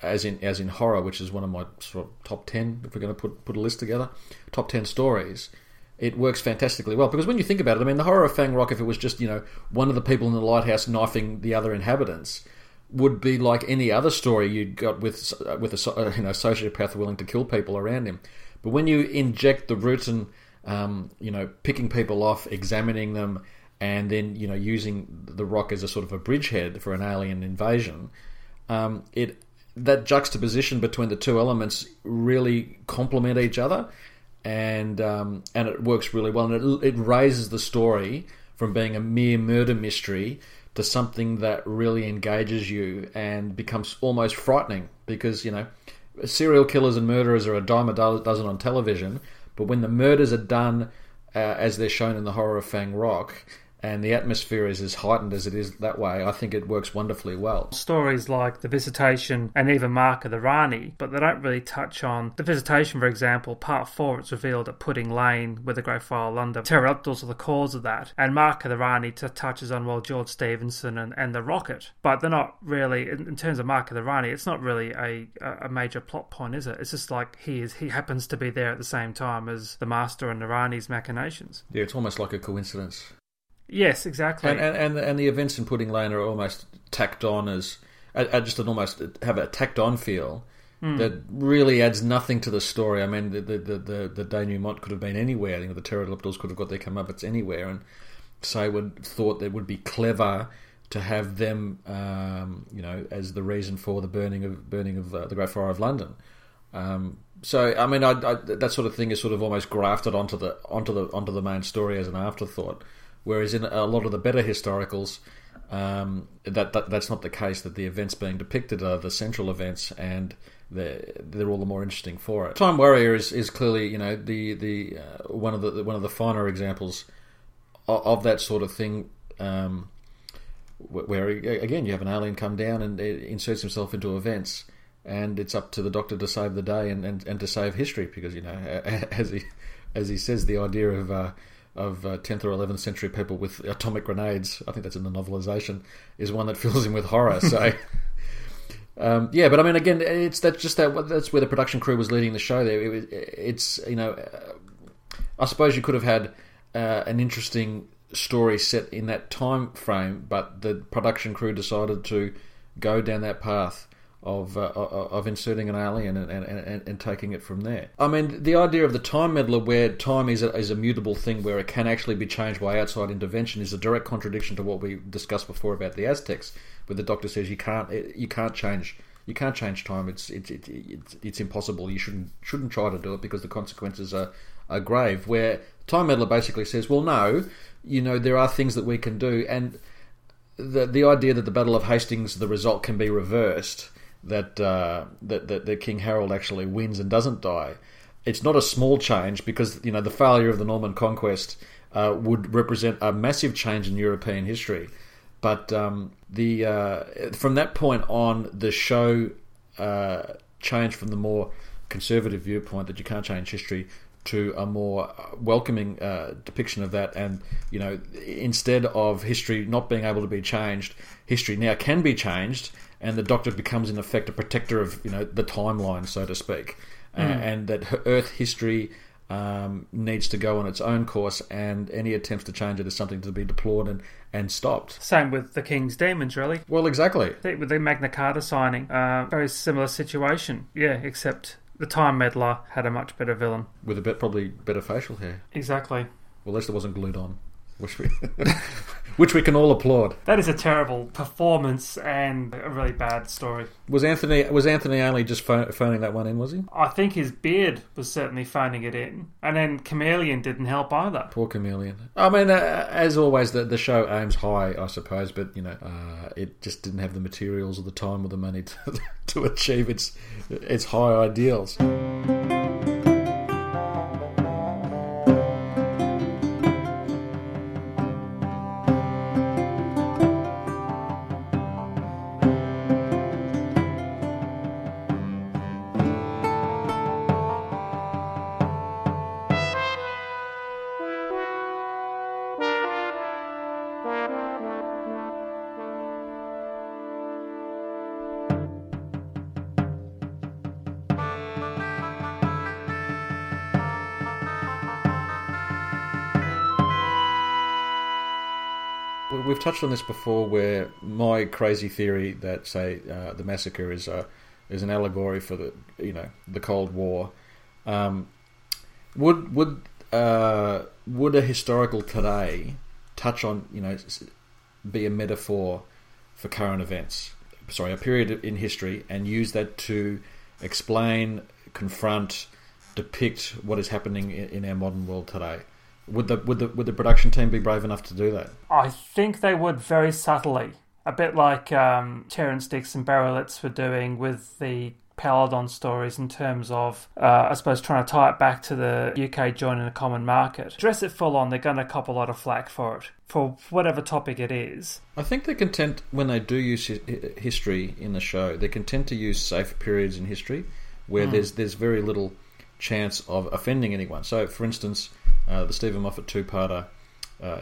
As in horror, which is one of my sort of top 10, if we're going to put a list together, top 10 stories, it works fantastically well. Because when you think about it, I mean, the horror of Fang Rock, if it was just, you know, one of the people in the lighthouse knifing the other inhabitants, would be like any other story you'd got with a, you know, sociopath willing to kill people around him. But when you inject the Rutan, you know, picking people off, examining them, and then, you know, using the rock as a sort of a bridgehead for an alien invasion, that juxtaposition between the two elements really complement each other, and it works really well. And it raises the story from being a mere murder mystery to something that really engages you and becomes almost frightening, because, you know, serial killers and murderers are a dime a dozen on television, but when the murders are done as they're shown in The Horror of Fang Rock, and the atmosphere is as heightened as it is that way, I think it works wonderfully well. Stories like The Visitation and even Mark of the Rani, but they don't really touch on The Visitation, for example. Part 4, it's revealed at Pudding Lane with the Great Fire of London. Pterodactyls are the cause of that. And Mark of the Rani touches on, well, George Stevenson and the rocket. But they're not really, in terms of Mark of the Rani, it's not really a major plot point, is it? It's just like he happens to be there at the same time as the Master and the Rani's machinations. Yeah, it's almost like a coincidence. Yes, exactly. And the events in Pudding Lane are almost tacked on have a tacked on feel that really adds nothing to the story. I mean, the denouement could have been anywhere. You know, the pterodactyls could have got their comeuppance anywhere, and Saward thought that it would be clever to have them, you know, as the reason for the burning of the Great Fire of London. So, I mean, I that sort of thing is sort of almost grafted onto the main story as an afterthought. Whereas in a lot of the better historicals, that's not the case. That the events being depicted are the central events, and they're all the more interesting for it. Time Warrior is clearly, you know, the one of the finer examples of that sort of thing, where again you have an alien come down and inserts himself into events, and it's up to the Doctor to save the day and to save history, because, you know, as he says, the idea of 10th or 11th century people with atomic grenades, I think that's in the novelisation, is one that fills him with horror. So, yeah, but I mean, again, that's where the production crew was leading the show there. It's, you know, I suppose you could have had an interesting story set in that time frame, but the production crew decided to go down that path of inserting an alien and taking it from there. I mean, the idea of the Time Meddler, where time is a mutable thing, where it can actually be changed by outside intervention, is a direct contradiction to what we discussed before about the Aztecs, where the Doctor says you can't change time. It's impossible. You shouldn't try to do it because the consequences are grave. Where Time Meddler basically says, well, no, you know, there are things that we can do, and the idea that the Battle of Hastings, the result can be reversed. That King Harold actually wins and doesn't die. It's not a small change, because, you know, the failure of the Norman conquest would represent a massive change in European history. But from that point on, the show changed from the more conservative viewpoint that you can't change history to a more welcoming depiction of that. And, you know, instead of history not being able to be changed, history now can be changed. And the Doctor becomes, in effect, a protector of, you know, the timeline, so to speak, and that Earth history needs to go on its own course, and any attempts to change it is something to be deplored and stopped. Same with the King's Demons, really. Well, exactly. With the Magna Carta signing, very similar situation. Yeah, except the Time Meddler had a much better villain with probably better facial hair. Exactly. Well, at least it wasn't glued on. Which we can all applaud. That is a terrible performance and a really bad story. Was Anthony only just phoning that one in, was he? I think his beard was certainly phoning it in. And then Chameleon didn't help either. Poor Chameleon. I mean, as always, the show aims high, I suppose, but, you know, it just didn't have the materials or the time or the money to achieve its high ideals. we've touched on this before, where my crazy theory that, say, The Massacre is an allegory for the Cold War. Would a historical today touch on, be a metaphor for current events? Sorry, a period in history, and use that to explain, confront, depict what is happening in our modern world today. Would the production team be brave enough to do that? I think they would, very subtly, a bit like Terence Dicks and Berlitz were doing with the Paladon stories, in terms of, I suppose, trying to tie it back to the UK joining a common market. Dress it full on, they're going to cop a lot of flack for it, for whatever topic it is. I think they're content, when they do use history in the show, they're content to use safe periods in history where there's very little chance of offending anyone. So, for instance, the Stephen Moffat two-parter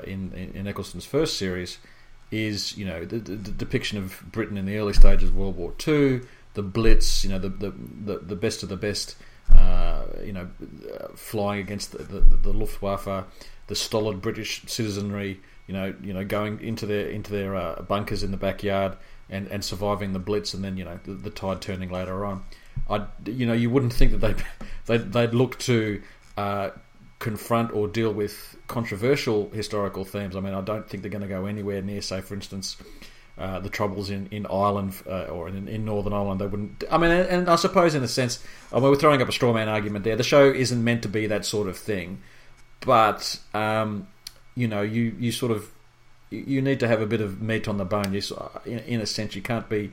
in Eccleston's first series is, the depiction of Britain in the early stages of World War II, the Blitz, the best of the best, flying against the Luftwaffe, the stolid British citizenry, going into their bunkers in the backyard and surviving the Blitz, and then the tide turning later on. You wouldn't think that they'd look to confront or deal with controversial historical themes. I mean, I don't think they're going to go anywhere near, say, for instance, the troubles in Ireland or in Northern Ireland. They wouldn't. I mean, and I suppose in a sense, we're throwing up a straw man argument there. The show isn't meant to be that sort of thing, but you sort of, you need to have a bit of meat on the bone. In a sense, you can't be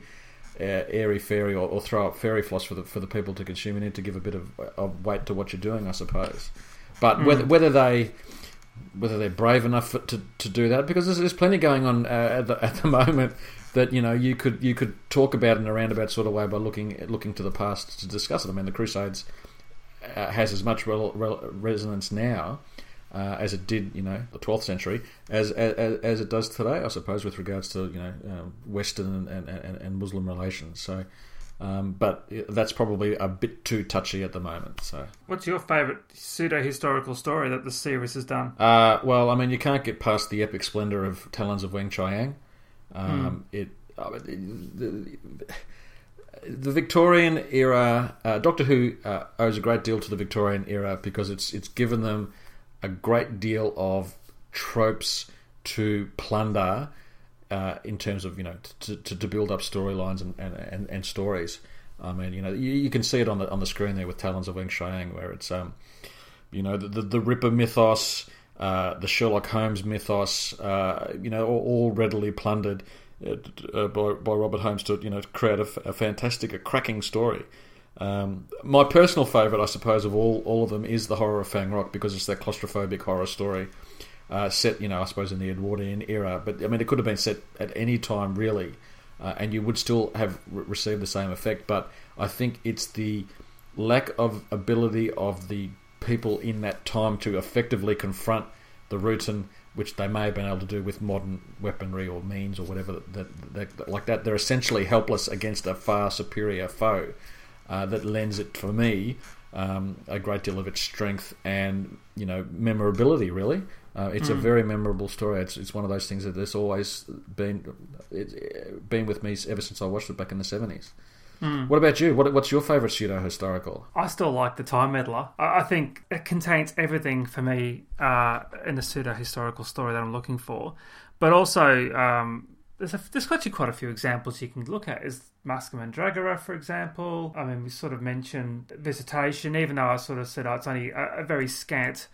airy fairy or throw up fairy floss for the people to consume. You need to give a bit of weight to what you're doing, I suppose. But whether they're brave enough to do that, because there's plenty going on at the moment that you could talk about in a roundabout sort of way by looking to the past to discuss it. I mean, the Crusades has as much resonance now as it did, the 12th century, as it does today, I suppose, with regards to Western and Muslim relations. So, but that's probably a bit too touchy at the moment. So, what's your favourite pseudo-historical story that the series has done? Well, I mean, you can't get past the epic splendour of Talons of Weng Chiang. The Victorian era, Doctor Who owes a great deal to the Victorian era, because it's given them a great deal of tropes to plunder. In terms of to build up storylines and stories. I mean, you can see it on the screen there with Talons of Weng Chiang, where it's the Ripper mythos, the Sherlock Holmes mythos, all readily plundered by Robert Holmes to create a fantastic, a cracking story. My personal favourite, I suppose, of all of them is The Horror of Fang Rock, because it's that claustrophobic horror story. Set, I suppose, in the Edwardian era, but I mean, it could have been set at any time, really, and you would still have received the same effect. But I think it's the lack of ability of the people in that time to effectively confront the routine, which they may have been able to do with modern weaponry or means or whatever that. They're essentially helpless against a far superior foe. That lends it, for me, a great deal of its strength and memorability, really. It's a very memorable story. It's one of those things that there's always been with me ever since I watched it back in the 70s. What about you? What's your favourite pseudo-historical? I still like The Time Meddler. I think it contains everything for me in the pseudo-historical story that I'm looking for. But also, there's actually quite a few examples you can look at. Is Mask of Mandragora, for example. I mean, we sort of mentioned Visitation, even though I sort of said it's only a very scant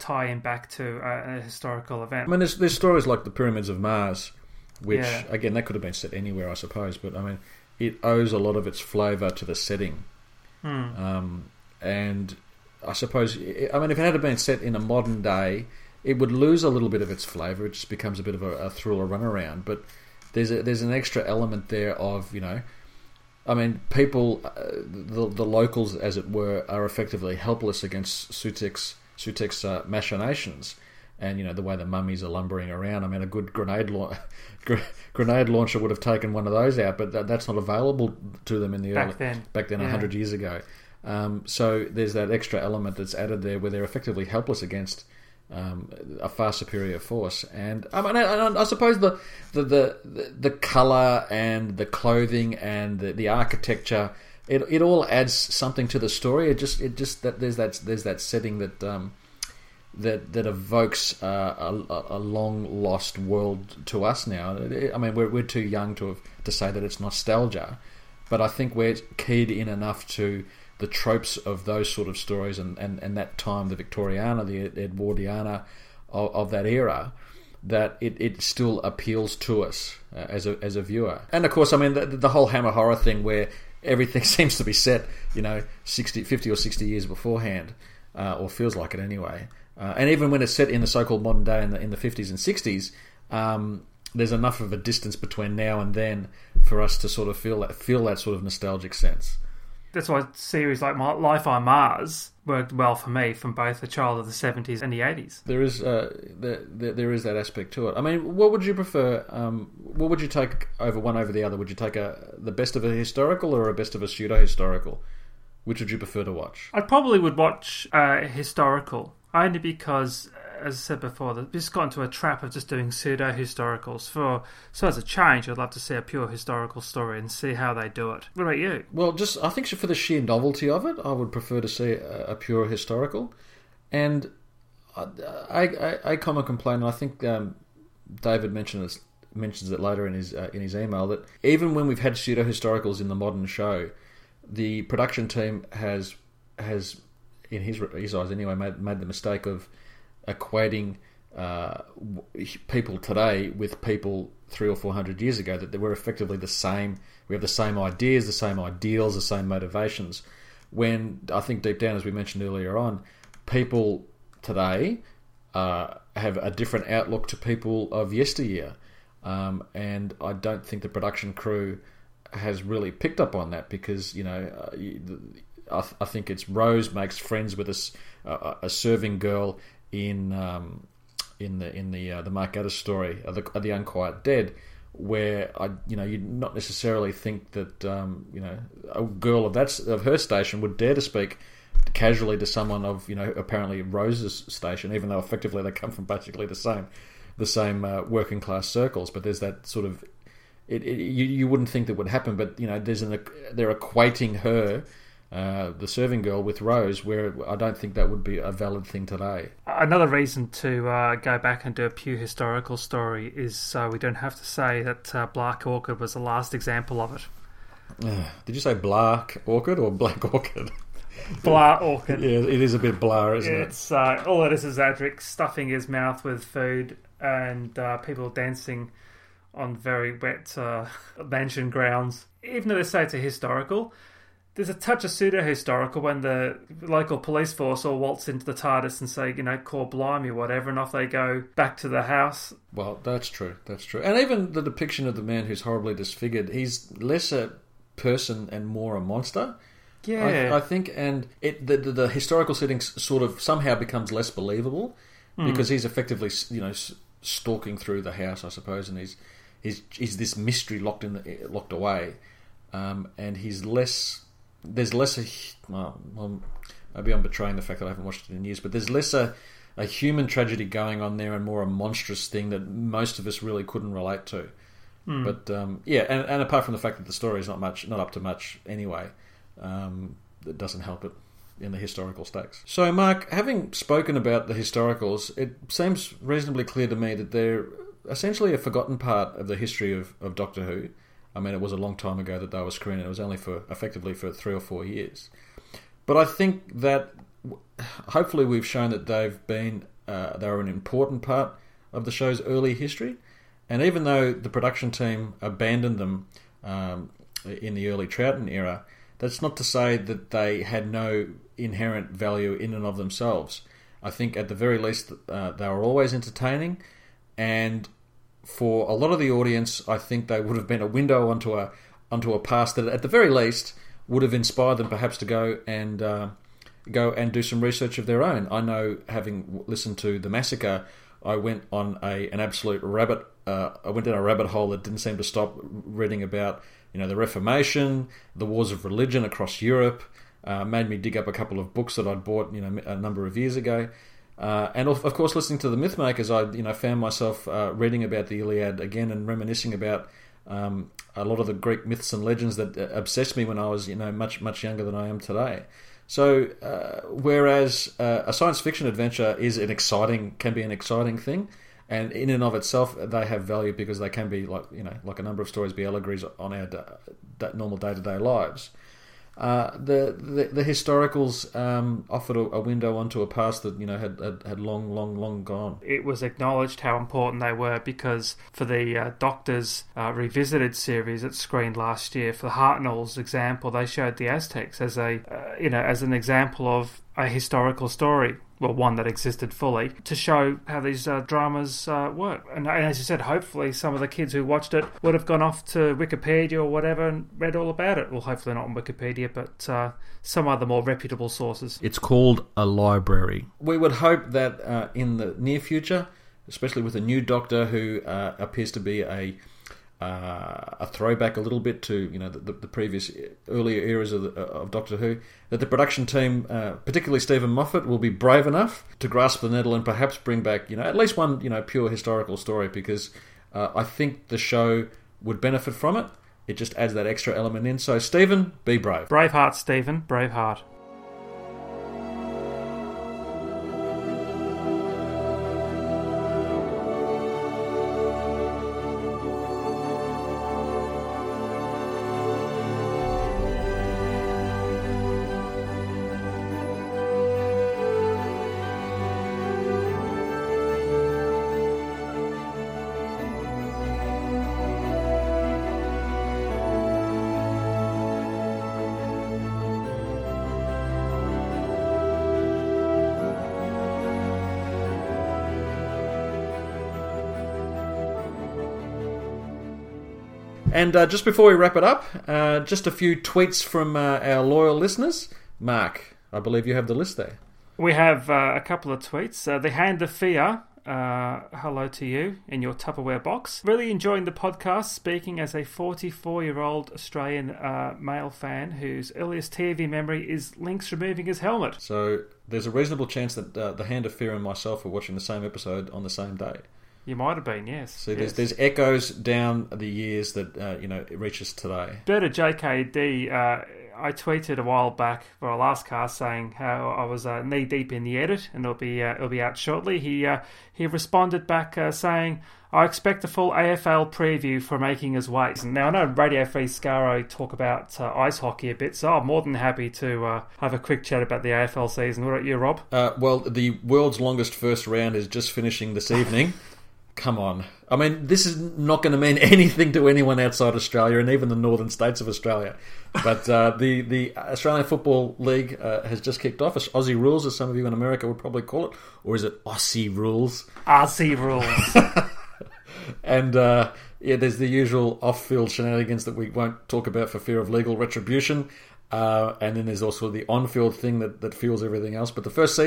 tie-in back to a historical event. I mean, there's stories like the Pyramids of Mars, which, again, that could have been set anywhere, I suppose, but, I mean, it owes a lot of its flavour to the setting. And I suppose, I mean, if it had been set in a modern day, it would lose a little bit of its flavour. It just becomes a bit of a thriller runaround, but there's an extra element there of, I mean, people, the locals, as it were, are effectively helpless against Sutek's machinations, and the way the mummies are lumbering around. I mean, a good grenade launcher would have taken one of those out, but that's not available to them in the back then 100 years ago. So there's that extra element that's added there, where they're effectively helpless against a far superior force. And I suppose the colour and the clothing and the architecture, it all adds something to the story. It just that there's that setting that evokes a long lost world to us now. I mean, we're too young to say that it's nostalgia, but I think we're keyed in enough to the tropes of those sort of stories and that time, the Victoriana, the Edwardiana of that era, that it still appeals to us as a viewer. And of course, I mean, the whole Hammer horror thing where everything seems to be set, 50 or 60 years beforehand, or feels like it anyway. And even when it's set in the so-called modern day in the 50s and 60s, there's enough of a distance between now and then for us to sort of feel that sort of nostalgic sense. That's why series like Life on Mars worked well for me from both a child of the 70s and the 80s. There is that aspect to it. I mean, what would you prefer? What would you take over one over the other? Would you take the best of a historical or a best of a pseudo-historical? Which would you prefer to watch? I probably would watch historical, only because, as I said before, they've just got into a trap of just doing pseudo-historicals. So as a change, I'd love to see a pure historical story and see how they do it. What about you? Well, I think for the sheer novelty of it, I would prefer to see a pure historical. And I common complaint, and I think David mentions it later in his email, that even when we've had pseudo-historicals in the modern show, the production team has in his eyes anyway, made the mistake of equating people today with people 300 or 400 years ago, that they were effectively the same. We have the same ideas, the same ideals, the same motivations. When I think deep down, as we mentioned earlier on, people today have a different outlook to people of yesteryear. And I don't think the production crew has really picked up on that because, I think it's Rose makes friends with a serving girl in the Mark Gatiss story, the Unquiet Dead, where you'd not necessarily think that a girl of her station would dare to speak casually to someone of apparently Rose's station, even though effectively they come from basically the same working class circles. But there's that sort of you wouldn't think that would happen, but they're equating her, the serving girl, with Rose, where I don't think that would be a valid thing today. Another reason to go back and do a pure historical story is so we don't have to say that Black Orchid was the last example of it. Did you say Black Orchid or Black Orchid? Blah Orchid. Yeah, it is a bit blah, isn't it? It's all it is Adric stuffing his mouth with food and people dancing on very wet mansion grounds. Even though they say it's a historical, there's a touch of pseudo-historical when the local police force all waltz into the TARDIS and say, call blimey or whatever, and off they go back to the house. Well, that's true. And even the depiction of the man who's horribly disfigured, he's less a person and more a monster. Yeah. I think, and the historical setting sort of somehow becomes less believable because he's effectively, stalking through the house, I suppose, and he's this mystery locked away, and he's less... There's less maybe I'm betraying the fact that I haven't watched it in years, but there's less a human tragedy going on there and more a monstrous thing that most of us really couldn't relate to. But and apart from the fact that the story is not up to much anyway, that doesn't help it in the historical stakes. So, Mark, having spoken about the historicals, it seems reasonably clear to me that they're essentially a forgotten part of the history of Doctor Who. I mean, it was a long time ago that they were screened. It was only for 3 or 4 years. But I think that hopefully we've shown that they were an important part of the show's early history. And even though the production team abandoned them in the early Troughton era, that's not to say that they had no inherent value in and of themselves. I think at the very least they were always entertaining, and for a lot of the audience, I think they would have been a window onto a past that, at the very least, would have inspired them perhaps to go and do some research of their own. I know, having listened to The Massacre, I went on an absolute rabbit. I went down a rabbit hole that didn't seem to stop, reading about the Reformation, the wars of religion across Europe. Made me dig up a couple of books that I'd bought a number of years ago. And of course, listening to The Myth Makers, I found myself reading about the Iliad again and reminiscing about a lot of the Greek myths and legends that obsessed me when I was much younger than I am today. So whereas a science fiction adventure is can be an exciting thing, and in and of itself they have value because they can be like a number of stories be allegories on our normal day-to-day lives. The historicals offered a window onto a past that had long gone. It was acknowledged how important they were because for the Doctor's Revisited series that screened last year, for Hartnell's example, they showed the Aztecs as a as an example of a historical story. Well, one that existed fully, to show how these dramas work. And as you said, hopefully some of the kids who watched it would have gone off to Wikipedia or whatever and read all about it. Well, hopefully not on Wikipedia, but some other more reputable sources. It's called a library. We would hope that in the near future, especially with a new Doctor who appears to be a throwback a little bit to the previous earlier eras of Doctor Who, that the production team, particularly Stephen Moffat, will be brave enough to grasp the nettle and perhaps bring back at least one pure historical story, because I think the show would benefit from it. It just adds that extra element in. So Stephen, be brave. Braveheart, Stephen, braveheart. And just before we wrap it up, just a few tweets from our loyal listeners. Mark, I believe you have the list there. We have a couple of tweets. The Hand of Fear, hello to you in your Tupperware box. Really enjoying the podcast, speaking as a 44-year-old Australian male fan whose earliest TV memory is Lynx removing his helmet. So there's a reasonable chance that The Hand of Fear and myself were watching the same episode on the same day. You might have been, yes. So yes. There's echoes down the years that, it reaches today. Better JKD, I tweeted a while back for our last cast saying how I was knee-deep in the edit and it'll be out shortly. He responded back saying, I expect a full AFL preview for making his way. Now, I know Radio Free Scaro talk about ice hockey a bit, so I'm more than happy to have a quick chat about the AFL season. What about you, Rob? Well, the world's longest first round is just finishing this evening. Come on. I mean, this is not going to mean anything to anyone outside Australia and even the northern states of Australia. But the Australian Football League has just kicked off. It's Aussie rules, as some of you in America would probably call it. Or is it Aussie rules? Aussie rules. And there's the usual off-field shenanigans that we won't talk about for fear of legal retribution. And then there's also the on-field thing that fuels everything else. But the first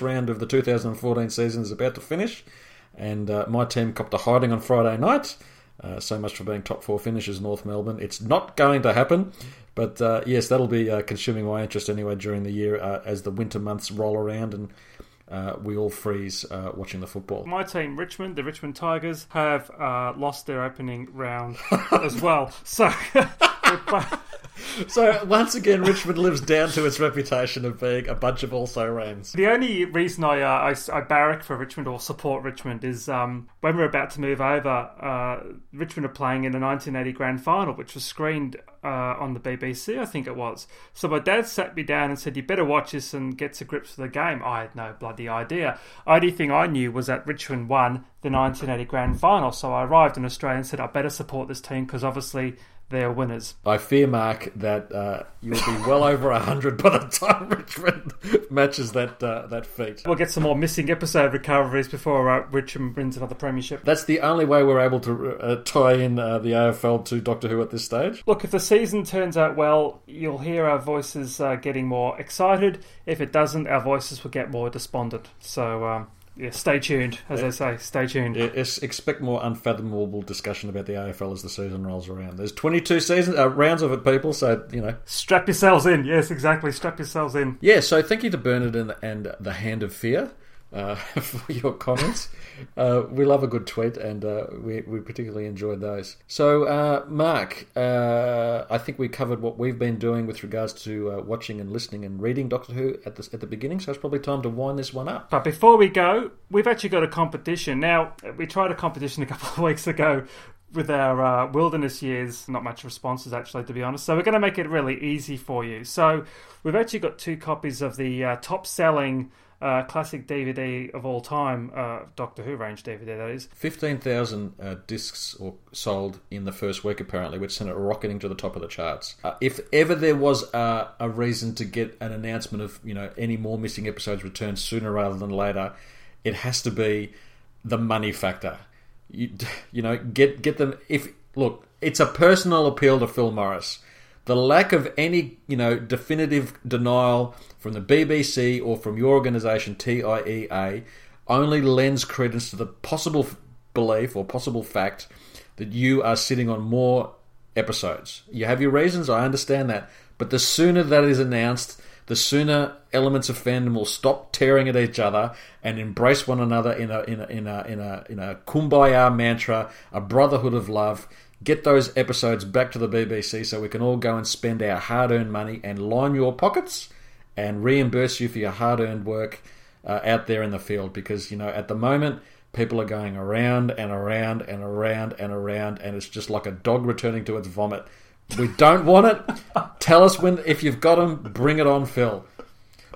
round of the 2014 season is about to finish. And my team copped a hiding on Friday night. So much for being top 4 finishers in North Melbourne. It's not going to happen. But yes, that'll be consuming my interest anyway during the year as the winter months roll around and we all freeze watching the football. My team, Richmond, the Richmond Tigers, have lost their opening round as well. So... So, once again, Richmond lives down to its reputation of being a bunch of also-rans. The only reason I barrack for Richmond or support Richmond is when we're about to move over, Richmond are playing in the 1980 Grand Final, which was screened on the BBC, I think it was. So my dad sat me down and said, you better watch this and get to grips with the game. I had no bloody idea. The only thing I knew was that Richmond won the 1980 Grand Final. So I arrived in Australia and said, I better support this team because obviously... they're winners. I fear, Mark, that you'll be well over 100 by the time Richmond matches that feat. We'll get some more missing episode recoveries before Richmond wins another premiership. That's the only way we're able to tie in the AFL to Doctor Who at this stage. Look, if the season turns out well, you'll hear our voices getting more excited. If it doesn't, our voices will get more despondent. So... yeah, stay tuned, as they say, stay tuned. Yeah, expect more unfathomable discussion about the AFL as the season rolls around. There's 22 seasons, rounds of it, people, so, Strap yourselves in, yes, exactly, strap yourselves in. Yeah, so thank you to Bernard and The Hand of Fear. for your comments. We love a good tweet, and we particularly enjoyed those. So, Mark, I think we covered what we've been doing with regards to watching and listening and reading Doctor Who at the beginning, so it's probably time to wind this one up. But before we go, we've actually got a competition. Now, we tried a competition a couple of weeks ago with our wilderness years, not much responses actually, to be honest. So we're going to make it really easy for you. So we've actually got two copies of the top-selling classic DVD of all time, Doctor Who range DVD, that is. 15,000 discs sold in the first week, apparently, which sent it rocketing to the top of the charts. If ever there was a reason to get an announcement of, you know, any more missing episodes returned sooner rather than later, it has to be the money factor. You know, get them. If look, it's a personal appeal to Phil Morris. The lack of any, you know, definitive denial from the BBC or from your organisation, TIEA, only lends credence to the possible belief or possible fact that you are sitting on more episodes. You have your reasons, I understand that. But the sooner that is announced, the sooner elements of fandom will stop tearing at each other and embrace one another in a kumbaya mantra, a brotherhood of love. Get those episodes back to the BBC so we can all go and spend our hard-earned money and line your pockets and reimburse you for your hard-earned work out there in the field. Because, you know, at the moment, people are going around and around and around and around, and it's just like a dog returning to its vomit. We don't want it. Tell us when, if you've got them, bring it on, Phil.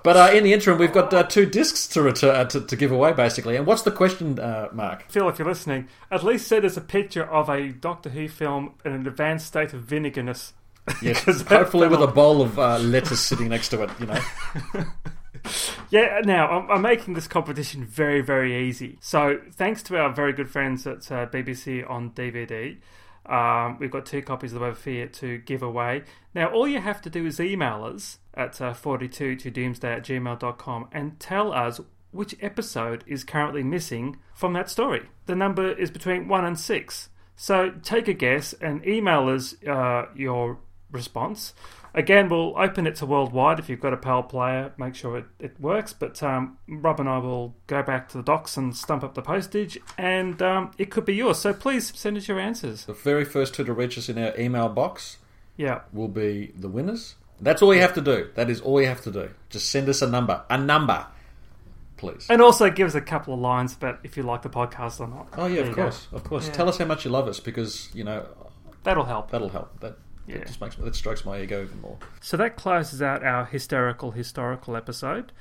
But in the interim, we've got two discs to give away, basically. And what's the question, Mark? Phil, if you're listening, at least send us a picture of a Doctor Who film in an advanced state of vinegarness. Yes, hopefully with a bowl of lettuce sitting next to it, you know. Yeah, now, I'm making this competition very, very easy. So thanks to our very good friends at BBC on DVD. We've got two copies of the web here to give away. Now, all you have to do is email us at 42todoomsday@gmail.com and tell us which episode is currently missing from that story. The number is between 1 and 6. So take a guess and email us your response. Again, we'll open it to worldwide. If you've got a PAL player, make sure it works. But Rob and I will go back to the docs and stump up the postage, and it could be yours. So please send us your answers. The very first two to reach us in our email box will be the winners. That's all you have to do. That is all you have to do. Just send us a number, please. And also give us a couple of lines about if you like the podcast or not. Oh, yeah, of course. Yeah. Tell us how much you love us, because, you know... That'll help. It just makes that strikes my ego even more. So that closes out our historical episode.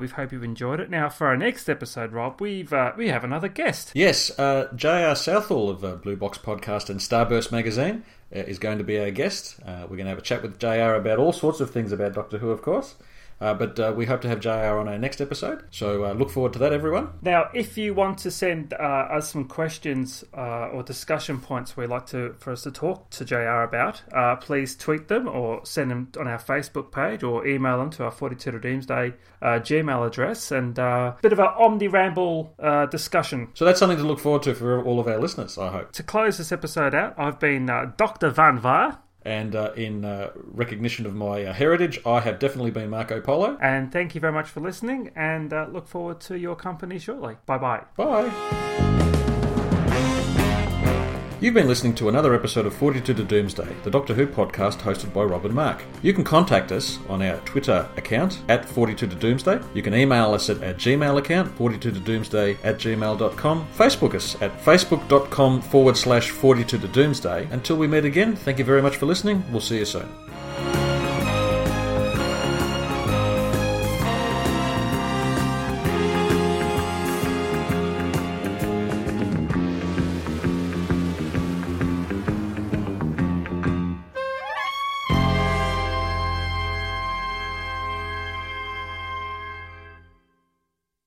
We hope you've enjoyed it. Now, for our next episode, Rob, we have another guest. Yes, J.R. Southall of Blue Box Podcast and Starburst Magazine is going to be our guest. We're going to have a chat with J.R. about all sorts of things about Doctor Who, of course. But we hope to have JR on our next episode. So look forward to that, everyone. Now, if you want to send us some questions or discussion points we'd like for us to talk to JR about, please tweet them or send them on our Facebook page or email them to our 42 to Doomsday Gmail address, and a bit of an omni-ramble discussion. So that's something to look forward to for all of our listeners, I hope. To close this episode out, I've been Dr. Van Vaar. And in recognition of my heritage, I have definitely been Marco Polo. And thank you very much for listening, and look forward to your company shortly. Bye-bye. Bye. You've been listening to another episode of 42 to Doomsday, the Doctor Who podcast hosted by Rob and Mark. You can contact us on our Twitter account, @42todoomsday. You can email us at our Gmail account, 42todoomsday@gmail.com. Facebook us at facebook.com/42todoomsday. Until we meet again, thank you very much for listening. We'll see you soon.